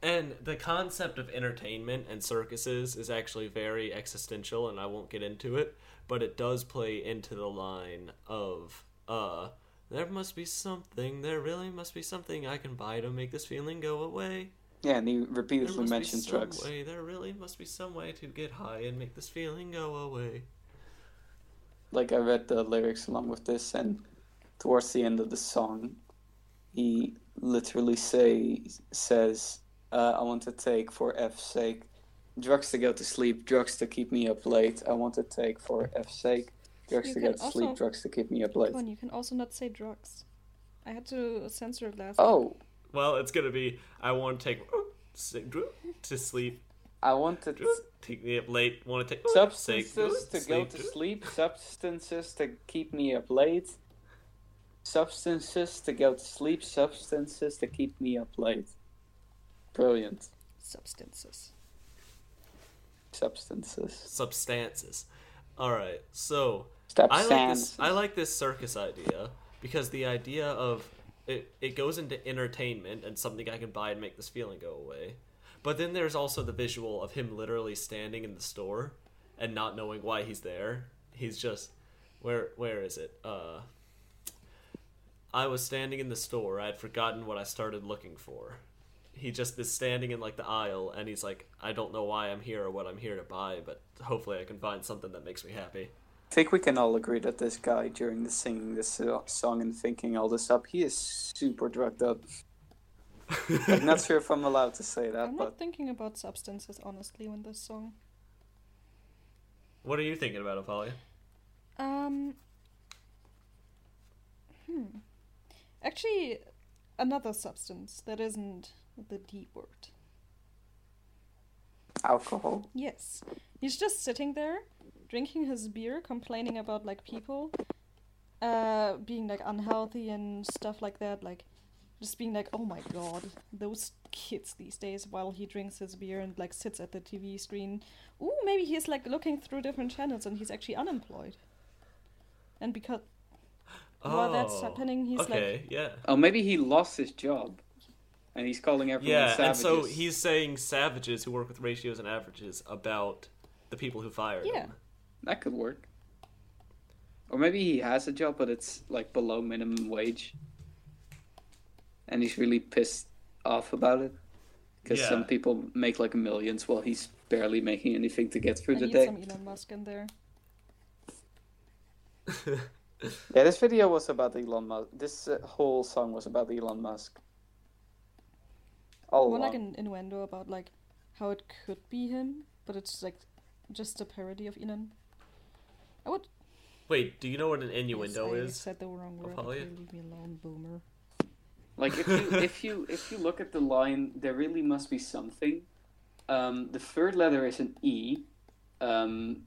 And the concept of entertainment and circuses is actually very existential, and I won't get into it, but it does play into the line of, uh, there must be something, there really must be something I can buy to make this feeling go away. Yeah, and he repeatedly mentions drugs. Way, there really must be some way to get high and make this feeling go away. Like, I read the lyrics along with this, and towards the end of the song, he literally say, says... Uh, I want to take, for F's sake, drugs to go to sleep, drugs to keep me up late. I want to take, for F's sake, drugs you to go to also... sleep, drugs to keep me up late. Come on, you can also not say drugs. I had to censor it last Oh. Week. Well, it's going to be, I want to take to sleep. I want to... Take me up late. Want to take... Substances to go to sleep. Substances to keep me up late. Substances to go to sleep. Substances to keep me up late. Brilliant. Substances. Substances. Substances. All right. So I like this. I like this circus idea because the idea of it, it goes into entertainment and something I can buy and make this feeling go away. But then there's also the visual of him literally standing in the store and not knowing why he's there. He's just where where is it? Uh, I was standing in the store. I had forgotten what I started looking for. He just is standing in, like, the aisle, and he's like, I don't know why I'm here or what I'm here to buy, but hopefully I can find something that makes me happy. I think we can all agree that this guy, during the singing this song and thinking all this up, he is super drugged up. I'm not sure if I'm allowed to say that, I'm but... not thinking about substances, honestly, when this song... What are you thinking about, Apollo? Um... Hmm. Actually, another substance that isn't... the D word. Alcohol? Yes. He's just sitting there, drinking his beer, complaining about, like, people uh, being, like, unhealthy and stuff like that. Like, just being like, oh my god, those kids these days, while he drinks his beer and, like, sits at the T V screen. Ooh, maybe he's, like, looking through different channels and he's actually unemployed. And because oh, while that's happening, he's okay, like... yeah. Oh, maybe he lost his job. And he's calling everyone yeah, savages. Yeah, and so he's saying savages who work with ratios and averages about the people who fired yeah. him. That could work. Or maybe he has a job, but it's, like, below minimum wage. And he's really pissed off about it. Because yeah. some people make, like, millions while he's barely making anything to get through I the need day. Some Elon Musk in there. Yeah, this video was about Elon Musk. This uh, whole song was about Elon Musk. More like an innuendo about, like, how it could be him, but it's like just a parody of Enon. I would. Wait, do you know what an innuendo yes, I is? Said the wrong word. Okay, leave me alone, boomer. Like if you if you if you look at the line, there really must be something. Um, the third letter is an E. Um,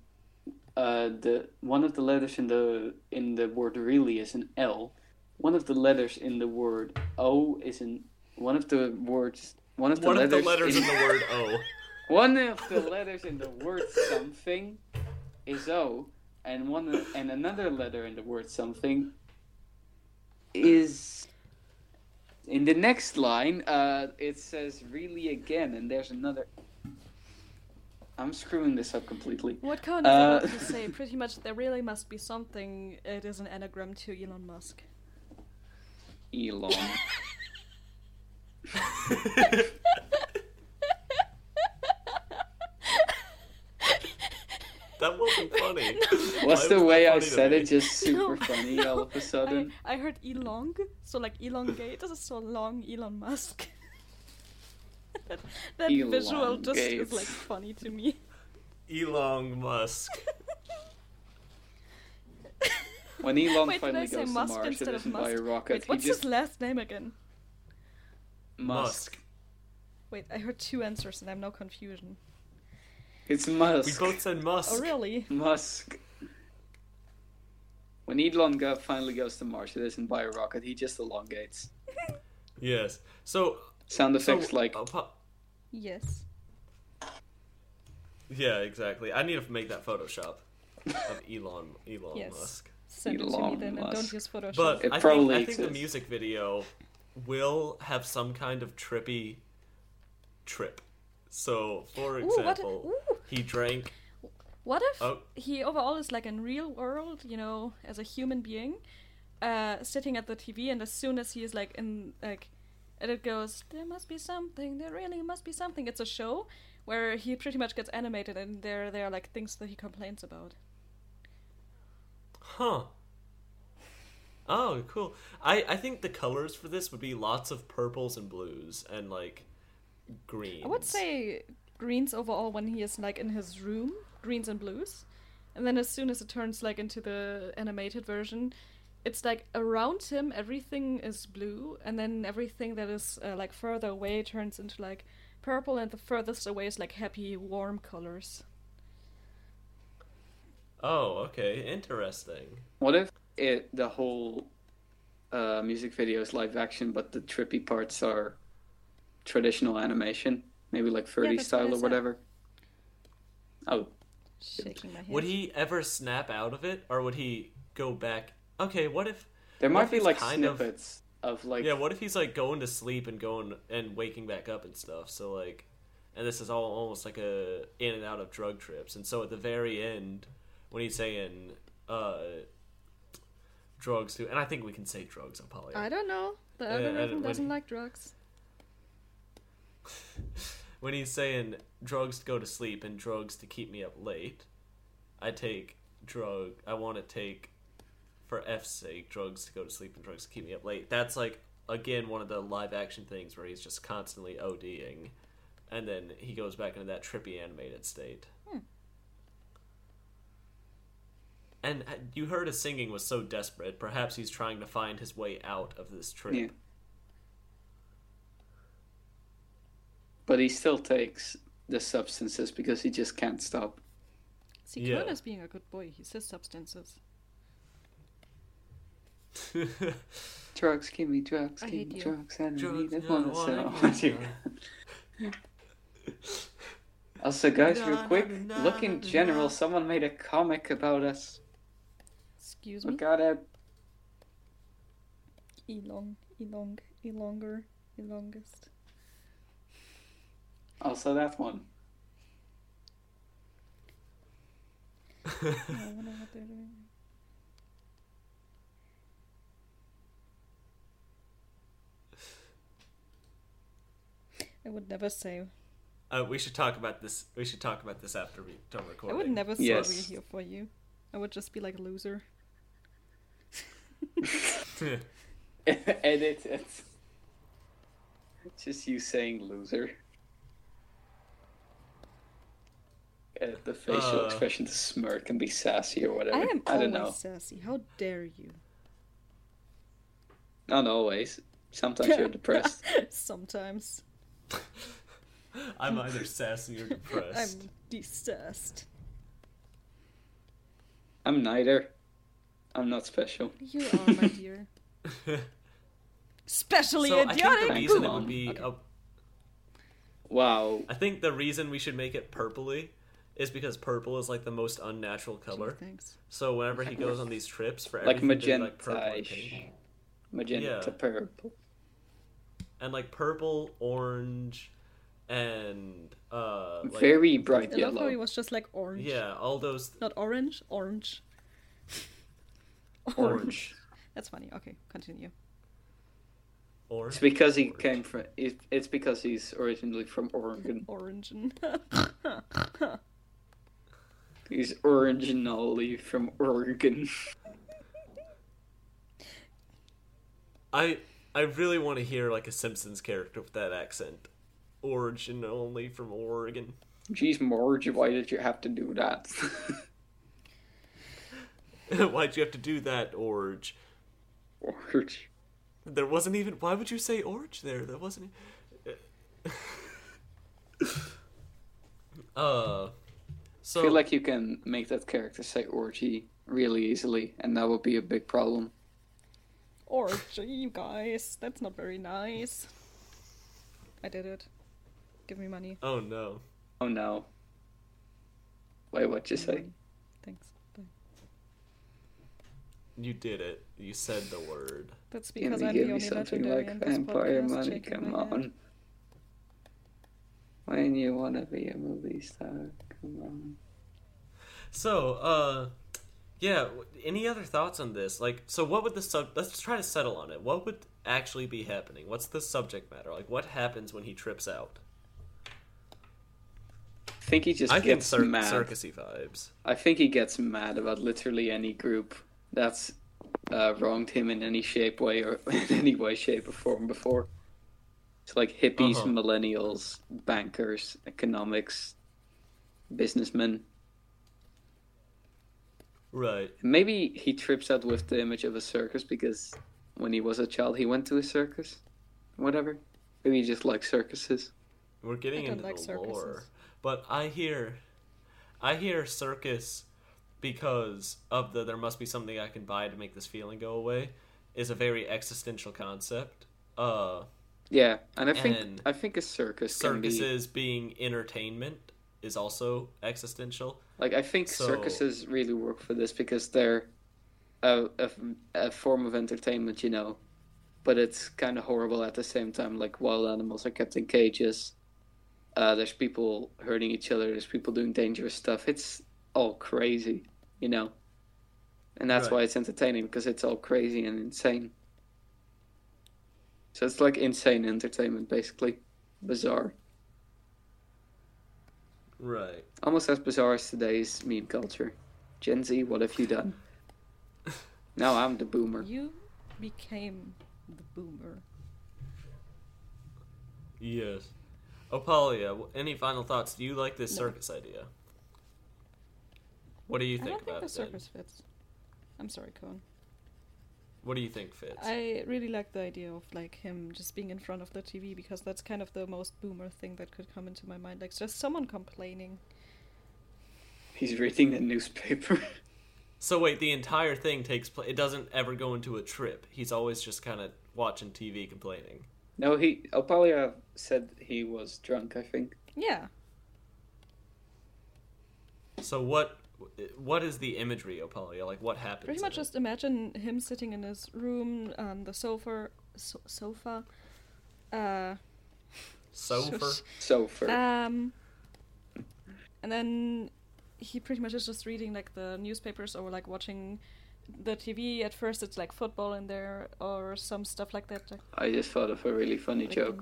uh, the one of the letters in the in the word really is an L. One of the letters in the word O is an one of the words. One of the one letters, of the letters in, in the word O. One of the letters in the word something is O, and one and another letter in the word something is. In the next line, uh, it says really again, and there's another... I'm screwing this up completely. What kind of uh... to say? Pretty much, there really must be something. It is an anagram to Elon Musk. Elon. That wasn't funny. No. What's the way I said it just super no, funny no. all of a sudden? I, I heard elong, so like elongate, this is so long Elon Musk. that that visual just is like funny to me. Elon Musk. When Elon Wait, finally goes to Mars, it isn't by a rocket. Wait, what's just... his last name again? Musk. Musk. Wait, I heard two answers and I'm now confusion. It's Musk. We both said Musk. Oh, really? Musk. When Elon go- finally goes to Mars, it isn't by a rocket. He just elongates. Yes. So... Sound effects so, like... Uh, yes. Yeah, exactly. I need to make that Photoshop of Elon Elon yes. Musk. Send Elon it to me then Musk. And don't use Photoshop. But it I, probably think, I think the music video will have some kind of trippy trip. So, for example, ooh, what if, he drank... What if oh. he overall is like in real world, you know, as a human being, uh, sitting at the T V, and as soon as he is like in, like, and it goes, there must be something, there really must be something. It's a show where he pretty much gets animated and there, there are like things that he complains about. Huh. Oh, cool. I, I think the colors for this would be lots of purples and blues and like... Greens. I would say greens overall when he is like in his room, greens and blues, and then as soon as it turns like into the animated version, it's like around him everything is blue, and then everything that is uh, like further away turns into like purple, and the furthest away is like happy warm colors. Oh, okay, interesting. What if it the whole uh, music video is live action, but the trippy parts are traditional animation, maybe like thirties yeah, style or whatever. Oh, shaking my head. Would he ever snap out of it, or would he go back? Okay, what if there might be like snippets of, of like yeah, what if he's like going to sleep and going and waking back up and stuff? So like, and this is all almost like a in and out of drug trips. And so at the very end, when he's saying uh, drugs too, and I think we can say drugs on Polly. I don't know. The algorithm uh, doesn't he, like drugs. When he's saying drugs to go to sleep and drugs to keep me up late, I take drug. I want to take, for F's sake, drugs to go to sleep and drugs to keep me up late. That's like again one of the live action things where he's just constantly ODing, and then he goes back into that trippy animated state. Hmm. And you heard his singing was so desperate. Perhaps he's trying to find his way out of this trip. Yeah. But he still takes the substances because he just can't stop. See, yeah. Kuroda's being a good boy. He says substances. Drugs, give me drugs, I give me you. drugs. I don't drugs, need no, one so. Also, guys, real quick, look in general. Someone made a comic about us. Excuse me? Look at it. Elong, elong, elonger, elongest. Also, that one. I wonder what they're doing. I would never say. Uh, we should talk about this. We should talk about this after we don't record. I would never say yes. We're here for you. I would just be like a loser. Edit it. Just you saying loser. Uh, the facial uh, expression to smirk and be sassy or whatever. I am I don't always know. sassy. How dare you? Not always. Sometimes you're depressed. Sometimes. I'm either sassy or depressed. I'm de-sassed. I'm neither. I'm not special. You are, my dear. Especially so idiotic. I think the reason Come it would be... Okay. A... Wow. I think the reason we should make it purpley is because purple is like the most unnatural color. Gee, so whenever he goes on these trips for everything, like magenta, like purple and pink. Magenta yeah. to purple. And like purple, orange, and uh like, very bright I yellow. I love how he was just like orange. Yeah, all those th- Not orange, orange. orange. Orange. That's funny. Okay, continue. Orange. It's because he orange. came from it, it's because he's originally from Oregon. Oregon. He's originally from Oregon. I I really want to hear like a Simpsons character with that accent. Originally from Oregon. Jeez, Marge, why did you have to do that? Why'd you have to do that, Orge? Orge. There wasn't even... Why would you say Orge there? There wasn't... uh... So, I feel like you can make that character say orgy really easily, and that would be a big problem. Orgy, you guys. That's not very nice. I did it. Give me money. Oh, no. Oh, no. Wait, what'd you say? Thanks. Bye. You did it. You said the word. That's because I'm the only legendary in this podcast. Can you give me something like vampire money? Come on. When you want to be a movie star, come on. So, uh, yeah, any other thoughts on this? Like, so what would the sub... Let's try to settle on it. What would actually be happening? What's the subject matter? Like, what happens when he trips out? I think he just I gets cir- mad. circusy vibes. I think he gets mad about literally any group that's uh, wronged him in any shape, way, or in any way, shape, or form before. It's like hippies, uh-huh. millennials, bankers, economics, businessmen. Right. Maybe he trips out with the image of a circus because when he was a child, he went to a circus. Whatever. Maybe he just likes circuses. We're getting into like the circuses. lore. But I hear, I hear circus because of the there must be something I can buy to make this feeling go away is a very existential concept. Uh... Yeah, and I think and I think a circus can be... Circuses being entertainment is also existential. Like, I think so... circuses really work for this because they're a, a, a form of entertainment, you know, but it's kind of horrible at the same time. Like, wild animals are kept in cages. Uh, there's people hurting each other. There's people doing dangerous stuff. It's all crazy, you know. And that's right. why it's entertaining, because it's all crazy and insane. So it's like insane entertainment, basically. Bizarre. Right. Almost as bizarre as today's meme culture. Gen Z, what have you done? Now I'm the boomer. You became the boomer. Yes. Opalia, any final thoughts? Do you like this no. circus idea? What do you think about it? I don't think the circus then? fits. I'm sorry, Cohen. What do you think fits? I really like the idea of like him just being in front of the T V because that's kind of the most boomer thing that could come into my mind. Like just someone complaining. He's reading the newspaper. So wait, the entire thing takes place. It doesn't ever go into a trip. He's always just kind of watching T V complaining. No, he Opalia said he was drunk, I think. Yeah. So what... What is the imagery, Opalia? Like, what happens? Pretty much just imagine him sitting in his room on the sofa. So- sofa? Uh, sofa? Sofa. Um, and then he pretty much is just reading, like, the newspapers or, like, watching the T V. At first it's, like, football in there or some stuff like that. Like, I just thought of a really funny like joke.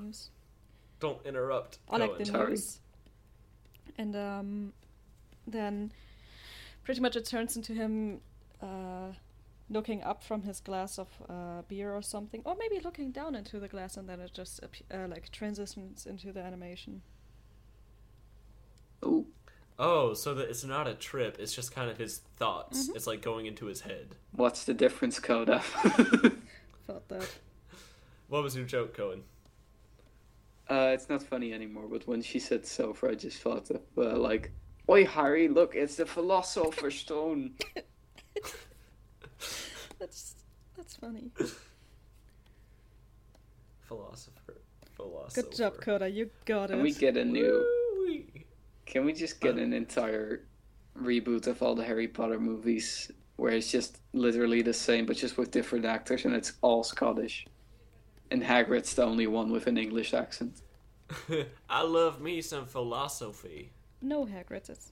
Don't interrupt. I like the Sorry. news. And um, then... Pretty much it turns into him uh, looking up from his glass of uh, beer or something. Or maybe looking down into the glass and then it just uh, like transitions into the animation. Oh, Oh, so that it's not a trip, it's just kind of his thoughts. Mm-hmm. It's like going into his head. What's the difference, Coda? Felt that. What was your joke, Cohen? Uh, it's not funny anymore, but when she said sulfur, I just thought of, uh, like, Oi, Harry, look, it's the Philosopher's Stone. that's, that's funny. Philosopher. Philosopher. Good job, Coda, you got it. And we get a new... Woo-wee. Can we just get um, an entire reboot of all the Harry Potter movies where it's just literally the same but just with different actors and it's all Scottish? And Hagrid's the only one with an English accent. I love me some philosophy. No, Hagrid is.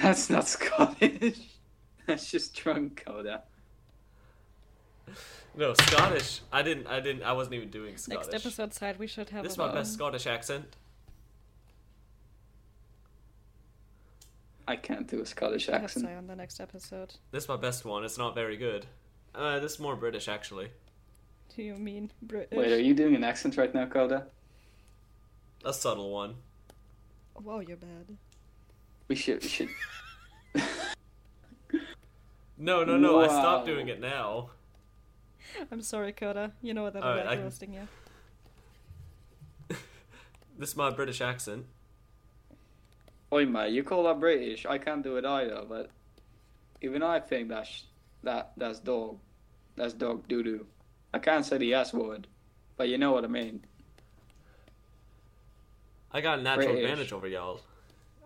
That's not Scottish. That's just drunk Coda. No, Scottish. I didn't, I didn't, I wasn't even doing Scottish. Next episode side, we should have This is my best Scottish accent. I can't do a Scottish accent. Say on the next episode. This is my best one. It's not very good. Uh, this is more British, actually. Do you mean British? Wait, are you doing an accent right now, Coda? A subtle one. Wow, you're bad. We should... We should... no, no, no. Wow. I stopped doing it now. I'm sorry, Coda. You know what that I'm right, roasting can... you. This is my British accent. Oi, mate, you call that British? I can't do it either, but even I think that's that that's dog. That's dog doo doo. I can't say the S word, but you know what I mean. I got a natural British. advantage over y'all.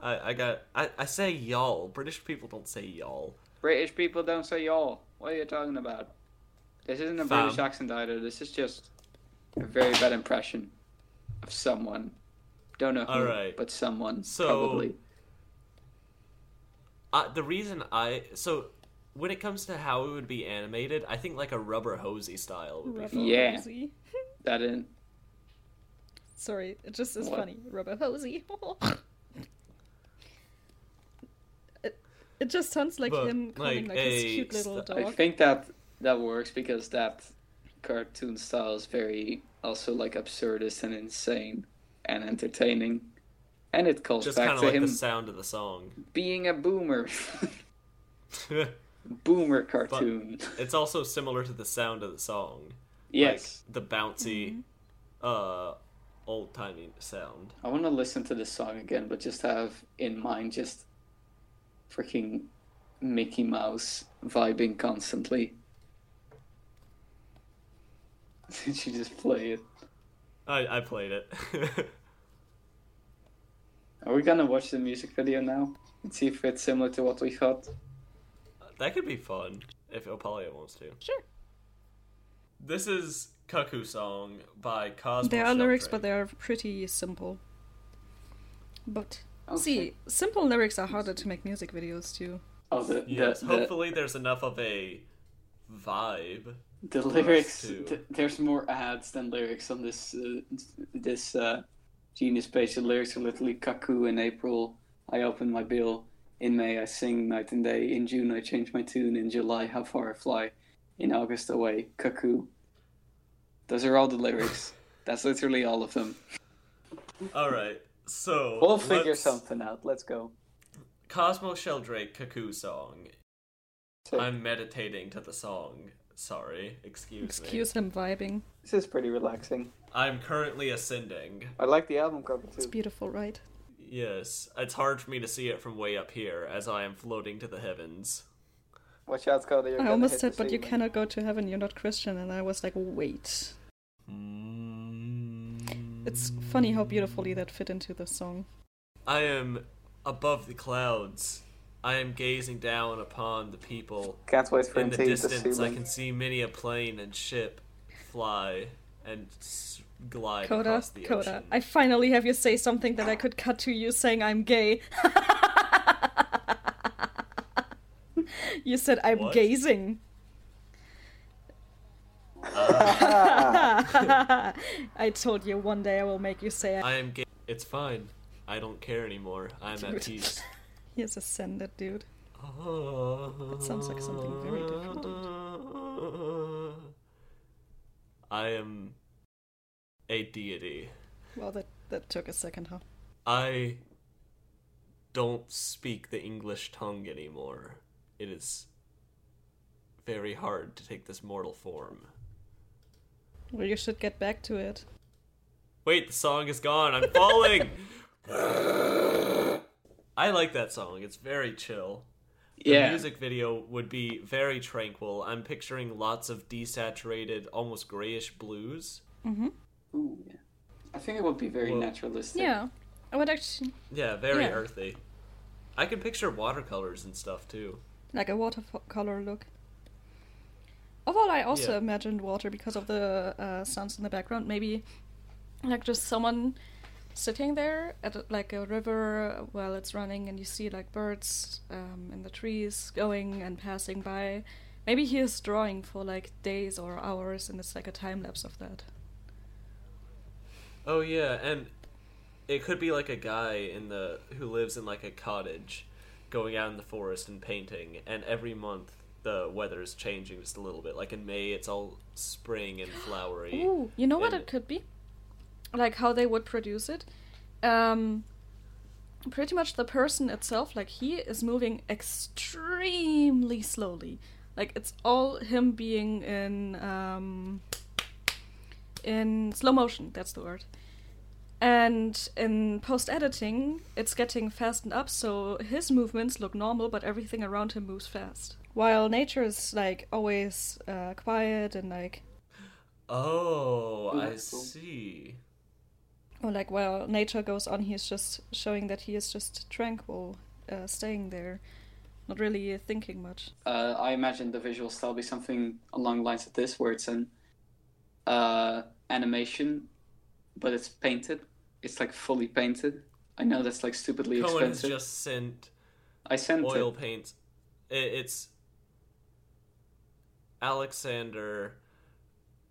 I, I got I, I say y'all. British people don't say y'all. British people don't say y'all. What are you talking about? This isn't a Fam. British accent either. This is just a very bad impression of someone. Don't know who, All right. but someone, so, probably. Uh, the reason I... So, when it comes to how it would be animated, I think, like, a rubber hosey style would rubber be fun. Yeah. That in... Sorry, it just is what? funny. Rubber hosey. it, it just sounds like but, him calling, like, like a, his cute little dog. I think that that works because that cartoon style is very, also, like, absurdist and insane. And entertaining, and it calls Just back to like him. Just kind of like the sound of the song. Being a boomer, boomer cartoon. But it's also similar to the sound of the song. Yes, like the bouncy, mm-hmm. uh, old timey sound. I want to listen to this song again, but just have in mind just freaking Mickey Mouse vibing constantly. Did you just play it? I, I played it. Are we gonna watch the music video now and see if it's similar to what we thought? That could be fun if Opalia wants to. Sure. This is Cuckoo Song by Cosmo Sheldrake. There are lyrics, but they are pretty simple. But okay. see, simple lyrics are harder to make music videos too. Oh, the, yes. The, hopefully, the... there's enough of a vibe. The lyrics, th- there's more ads than lyrics on this uh, this uh, Genius page. The lyrics are literally cuckoo in April, I open my bill. In May, I sing night and day. In June, I change my tune. In July, how far I fly. In August, away, cuckoo. Those are all the lyrics. That's literally all of them. All right, so... We'll figure let's... something out. Let's go. Cosmo Sheldrake, Cuckoo Song. So... I'm meditating to the song. Sorry, excuse, excuse me. Excuse him vibing. This is pretty relaxing. I'm currently ascending. I like the album cover too. It's beautiful, right? Yes. It's hard for me to see it from way up here as I am floating to the heavens. Watch out, Scott. I almost said, but you cannot go to heaven. You're not Christian. And I was like, wait. Mm-hmm. It's funny how beautifully that fit into the song. I am above the clouds. I am gazing down upon the people. Can't wait for in the distance. I can see many a plane and ship fly and glide Coda, across the Coda. ocean. I finally have you say something that I could cut to you saying I'm gay. You said I'm what? gazing. Uh. I told you one day I will make you say I, I am gay. It's fine. I don't care anymore. I'm Dude. at peace. He has ascended, dude. That sounds like something very different, dude. I am a deity. Well, that, that took a second, huh? I don't speak the English tongue anymore. It is very hard to take this mortal form. Well, you should get back to it. Wait, the song is gone. I'm falling. I like that song. It's very chill. The yeah. music video would be very tranquil. I'm picturing lots of desaturated, almost grayish blues. Mm-hmm. Ooh, yeah. I think it would be very well, naturalistic. Yeah. I would actually... Yeah, very yeah. earthy. I can picture watercolors and stuff, too. Like a watercolor look. Overall, I also yeah. imagined water because of the uh, sounds in the background. Maybe, like, just someone sitting there at, like, a river while it's running, and you see, like, birds um, in the trees going and passing by. Maybe he is drawing for, like, days or hours, and it's, like, a time-lapse of that. Oh, yeah, and it could be, like, a guy in the who lives in, like, a cottage going out in the forest and painting, and every month the weather is changing just a little bit. Like, in May, it's all spring and flowery. Ooh, you know what it could be? Like, how they would produce it? Um, pretty much the person itself, like, he is moving extremely slowly. Like, it's all him being in... Um, in slow motion, that's the word. And in post-editing, it's getting fastened up, so his movements look normal, but everything around him moves fast. While nature is, like, always uh, quiet and, like... Oh, Ooh, I see. Or, like, while nature goes on, he's just showing that he is just tranquil, uh, staying there, not really thinking much. Uh, I imagine the visual style be something along the lines of this, where it's an... Uh, animation, but it's painted. It's like fully painted. I know that's like stupidly Cohen's expensive. Cohen's just sent. I sent oil it. paint. It's Alexander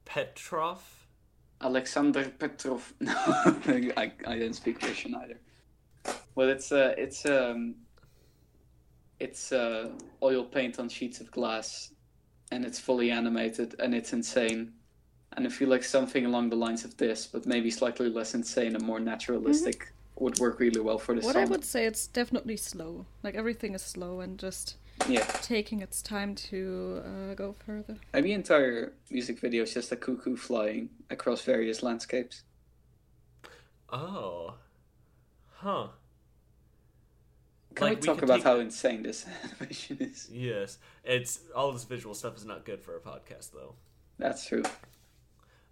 Petrov. Alexander Petrov. No, I I didn't speak Russian either. Well, it's uh it's um it's uh oil paint on sheets of glass, and it's fully animated, and it's insane. And I feel like something along the lines of this, but maybe slightly less insane and more naturalistic, mm-hmm. would work really well for this what song. What I would say, it's definitely slow. Like, everything is slow and just yeah. taking its time to uh, go further. Maybe the entire music video is just a cuckoo flying across various landscapes. Oh. Huh. Can like, we talk we about take... how insane this animation is? Yes. It's all this visual stuff is not good for a podcast, though. That's true.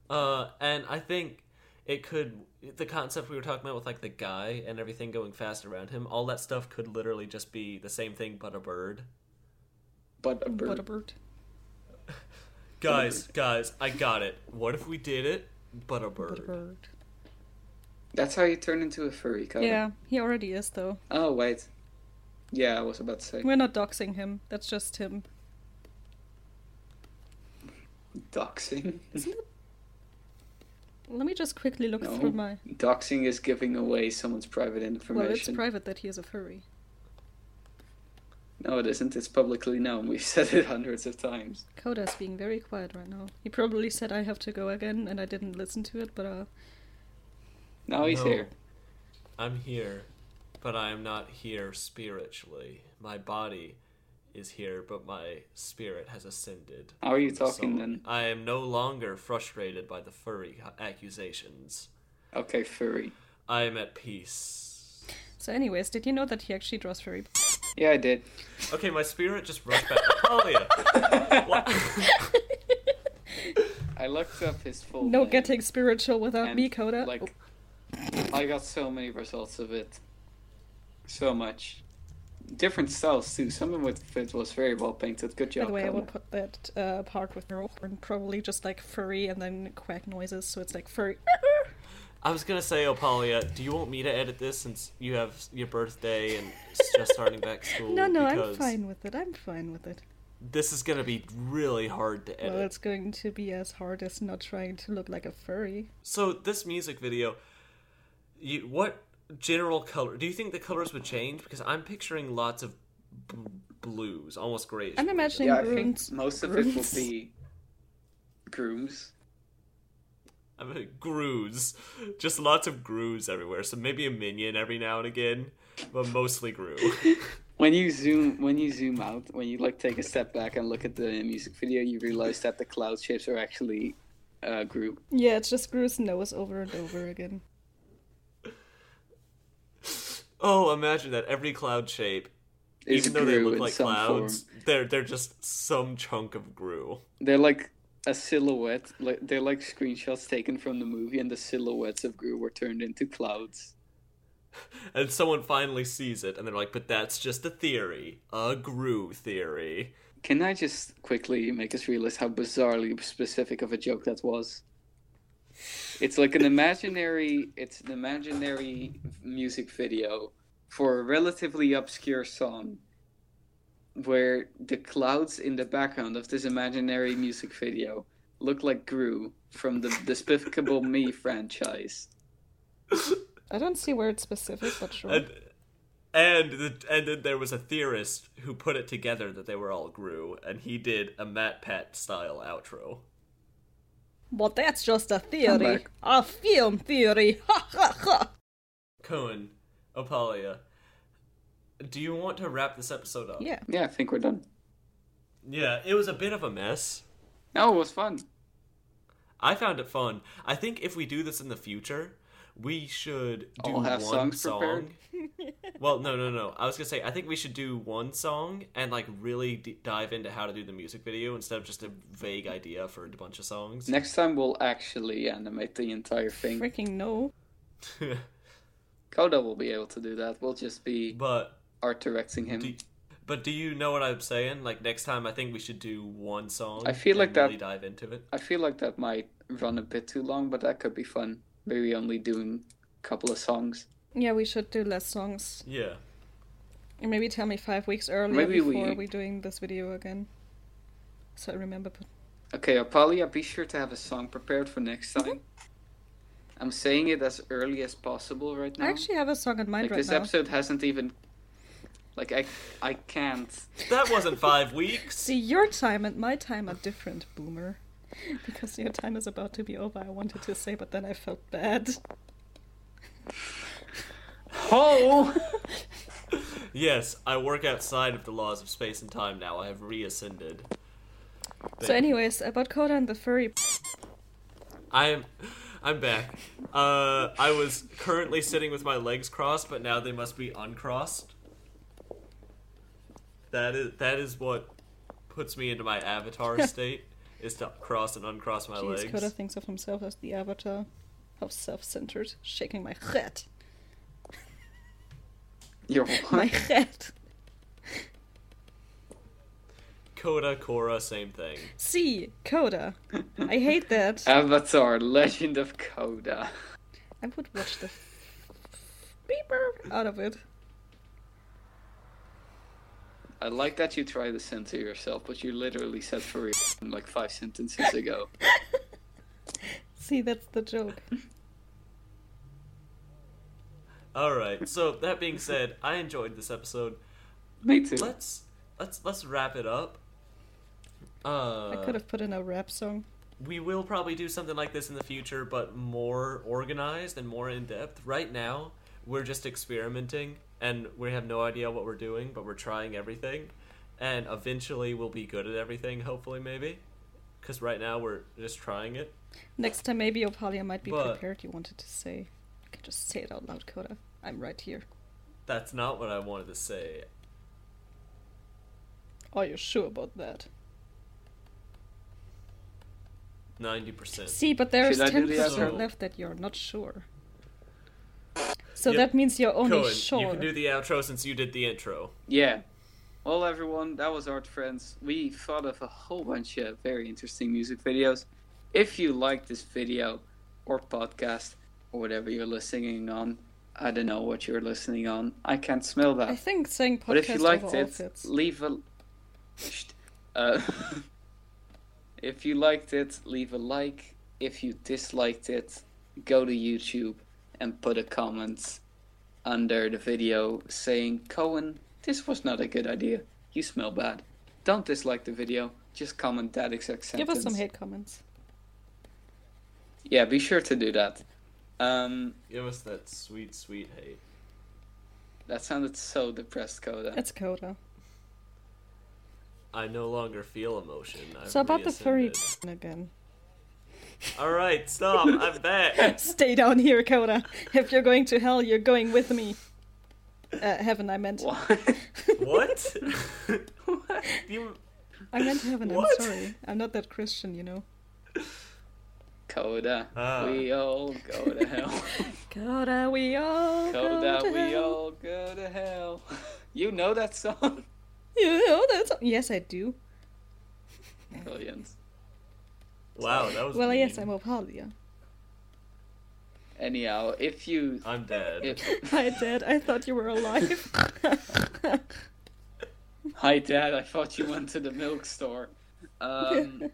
Uh, and I think it could, the concept we were talking about with, like, the guy and everything going fast around him, all that stuff could literally just be the same thing, but a bird. But a bird. But a bird. guys, guys, I got it. What if we did it, but a bird? But a bird. That's how you turn into a furry, Kyle. Yeah, he already is, though. Oh, wait. Yeah, I was about to say. We're not doxing him. That's just him. Doxing? Isn't it? Let me just quickly look no. through my... Doxing is giving away someone's private information. Well, it's private that he is a furry. No, it isn't. It's publicly known. We've said it hundreds of times. Coda's being very quiet right now. He probably said I have to go again, and I didn't listen to it, but... Uh... Now he's no. here. I'm here, but I am not here spiritually. My body is here, but my spirit has ascended. How are you talking, so, then? I am no longer frustrated by the furry accusations. Okay, furry. I am at peace. So anyways, did you know that he actually draws furry? Yeah, I did. Okay, my spirit just rushed back. Natalia! I looked up his full No name, getting spiritual without me, Coda. Like, oh. I got so many results of it. So much. Different styles too. Some of it was very well painted. Good job. By the way, Connor. I would put that uh, part with rope and probably just like furry and then quack noises, so it's like furry. I was gonna say, Opalia, do you want me to edit this since you have your birthday and it's just starting back school? No, no, because I'm fine with it. I'm fine with it. This is gonna be really hard to edit. Well, it's going to be as hard as not trying to look like a furry. So this music video, you what? General color. Do you think the colors would change? Because I'm picturing lots of b- blues, almost grayish. I'm imagining yeah, grooms. Most of grooms. It will be grooms. I mean, grooves. Just lots of grooves everywhere. So maybe a minion every now and again, but mostly groo. When you zoom, when you zoom out, when you like take a step back and look at the music video, you realize that the cloud shapes are actually uh, groo. Yeah, it's just Groo's nose over and over again. Oh, imagine that every cloud shape, it's even though they look like clouds, form. they're they're just some chunk of groo. They're like a silhouette. Like they're like screenshots taken from the movie, and the silhouettes of groo were turned into clouds. And someone finally sees it, and they're like, but that's just a theory. A groo theory. Can I just quickly make us realize how bizarrely specific of a joke that was? It's like an imaginary, it's an imaginary music video for a relatively obscure song where the clouds in the background of this imaginary music video look like groo from the Despicable Me franchise. I don't see where it's specific, but sure. And and, the, and then there was a theorist who put it together that they were all groo, and he did a Matt Pat style outro. Well, that's just a theory, a film theory. Ha ha ha. Cohen, Opalia, do you want to wrap this episode up? Yeah, yeah, I think we're done. Yeah, it was a bit of a mess. No, it was fun. I found it fun. I think if we do this in the future, we should do All have one songs song. Well, no, no, no. I was gonna say I think we should do one song and like really d- dive into how to do the music video instead of just a vague idea for a bunch of songs. Next time we'll actually animate the entire thing. Freaking no. Koda will be able to do that. We'll just be but art directing him. Do you, but do you know what I'm saying? Like next time, I think we should do one song. I feel and like that really dive into it. I feel like that might run a bit too long, but that could be fun. Maybe only doing a couple of songs. Yeah, we should do less songs. Yeah. And maybe tell me five weeks earlier maybe before we... we're doing this video again. So I remember. Okay, Opalia, be sure to have a song prepared for next time. Mm-hmm. I'm saying it as early as possible right now. I actually have a song in mind like, right this now. This episode hasn't even... Like, I, I can't. That wasn't five weeks. See, your time and my time are different, Boomer. Because your time is about to be over, I wanted to say, but then I felt bad. Oh! Yes, I work outside of the laws of space and time now. I have reascended. Thank so anyways, about Koda and the furry... I'm... I'm back. Uh, I was currently sitting with my legs crossed, but now they must be uncrossed. That is, that is what puts me into my avatar state. Is to cross and uncross my Jeez, legs. Koda thinks of himself as the avatar. How self-centered. Shaking my head. Your what? My head. Koda, Korra, same thing. See, Koda. I hate that. Avatar, Legend of Koda. I would watch the beeper out of it. I like that you try to censor yourself, but you literally said furry like five sentences ago. See, that's the joke. Alright, so that being said, I enjoyed this episode. Me too. Let's let's let's wrap it up. Uh, I could have put in a rap song. We will probably do something like this in the future, but more organized and more in depth. Right now, we're just experimenting. And we have no idea what we're doing, but we're trying everything. And eventually we'll be good at everything, hopefully, maybe. Because right now we're just trying it. Next time, maybe Opalia might be but, prepared, you wanted to say. You can just say it out loud, Koda. I'm right here. That's not what I wanted to say. Are you sure about that? ninety percent. See, but there is ten percent left that you're not sure. So yep. That means you're only Cohen, sure. You can do the outro since you did the intro. Yeah. Well, everyone, that was Art Friends. We thought of a whole bunch of very interesting music videos. If you like this video or podcast or whatever you're listening on, I don't know what you're listening on. I can't smell that. I think saying podcast. But if you liked it, outfits. leave a. Uh, if you liked it, leave a like. If you disliked it, go to YouTube. And put a comment under the video saying, Cohen, this was not a good idea. You smell bad. Don't dislike the video. Just comment that exact sentence. Give us some hate comments. Yeah, be sure to do that. Um, Give us that sweet, sweet hate. That sounded so depressed, Coda. That's Coda. I no longer feel emotion. I'm so about the furry again. Alright, stop. I'm back. Stay down here, Coda. If you're going to hell, you're going with me. Uh, heaven, I meant. What? What? What? You... I meant heaven, what? I'm sorry. I'm not that Christian, you know. Coda, uh. we all go to hell. Coda, we all Coda, go to we hell. Coda, we all go to hell. You know that song? You know that song? Yes, I do. Brilliant. Wow, that was Well, mean. Yes, I'm Opalia. Anyhow, if you... I'm dead. If... Hi, Dad, I thought you were alive. Hi, Dad, I thought you went to the milk store. Um,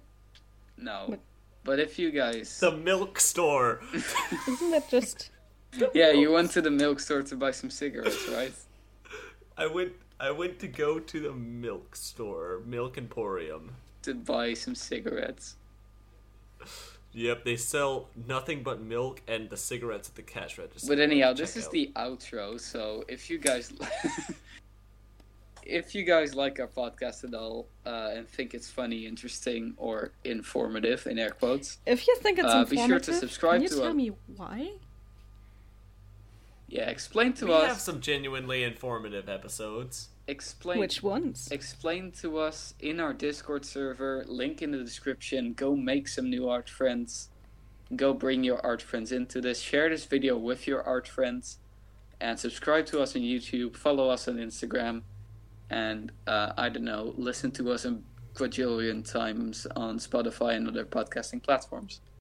no. What? But if you guys... The milk store! Isn't that just... Yeah, you went to the milk store to buy some cigarettes, right? I went I went to go to the milk store, Milk Emporium. To buy some cigarettes. Yep, they sell nothing but milk and the cigarettes at the cash register. But anyhow, this is the outro, so if you guys... If you guys like our podcast at all uh, and think it's funny, interesting, or informative, in air quotes... If you think it's uh, informative, be sure to subscribe can you to tell our... me why? Yeah, explain to we us... We have some genuinely informative episodes. Explain... Which ones? Explain to us in our Discord server, link in the description, go make some new art friends, go bring your art friends into this, share this video with your art friends, and subscribe to us on YouTube, follow us on Instagram... And, uh, I don't know, listen to us a quadrillion times on Spotify and other podcasting platforms.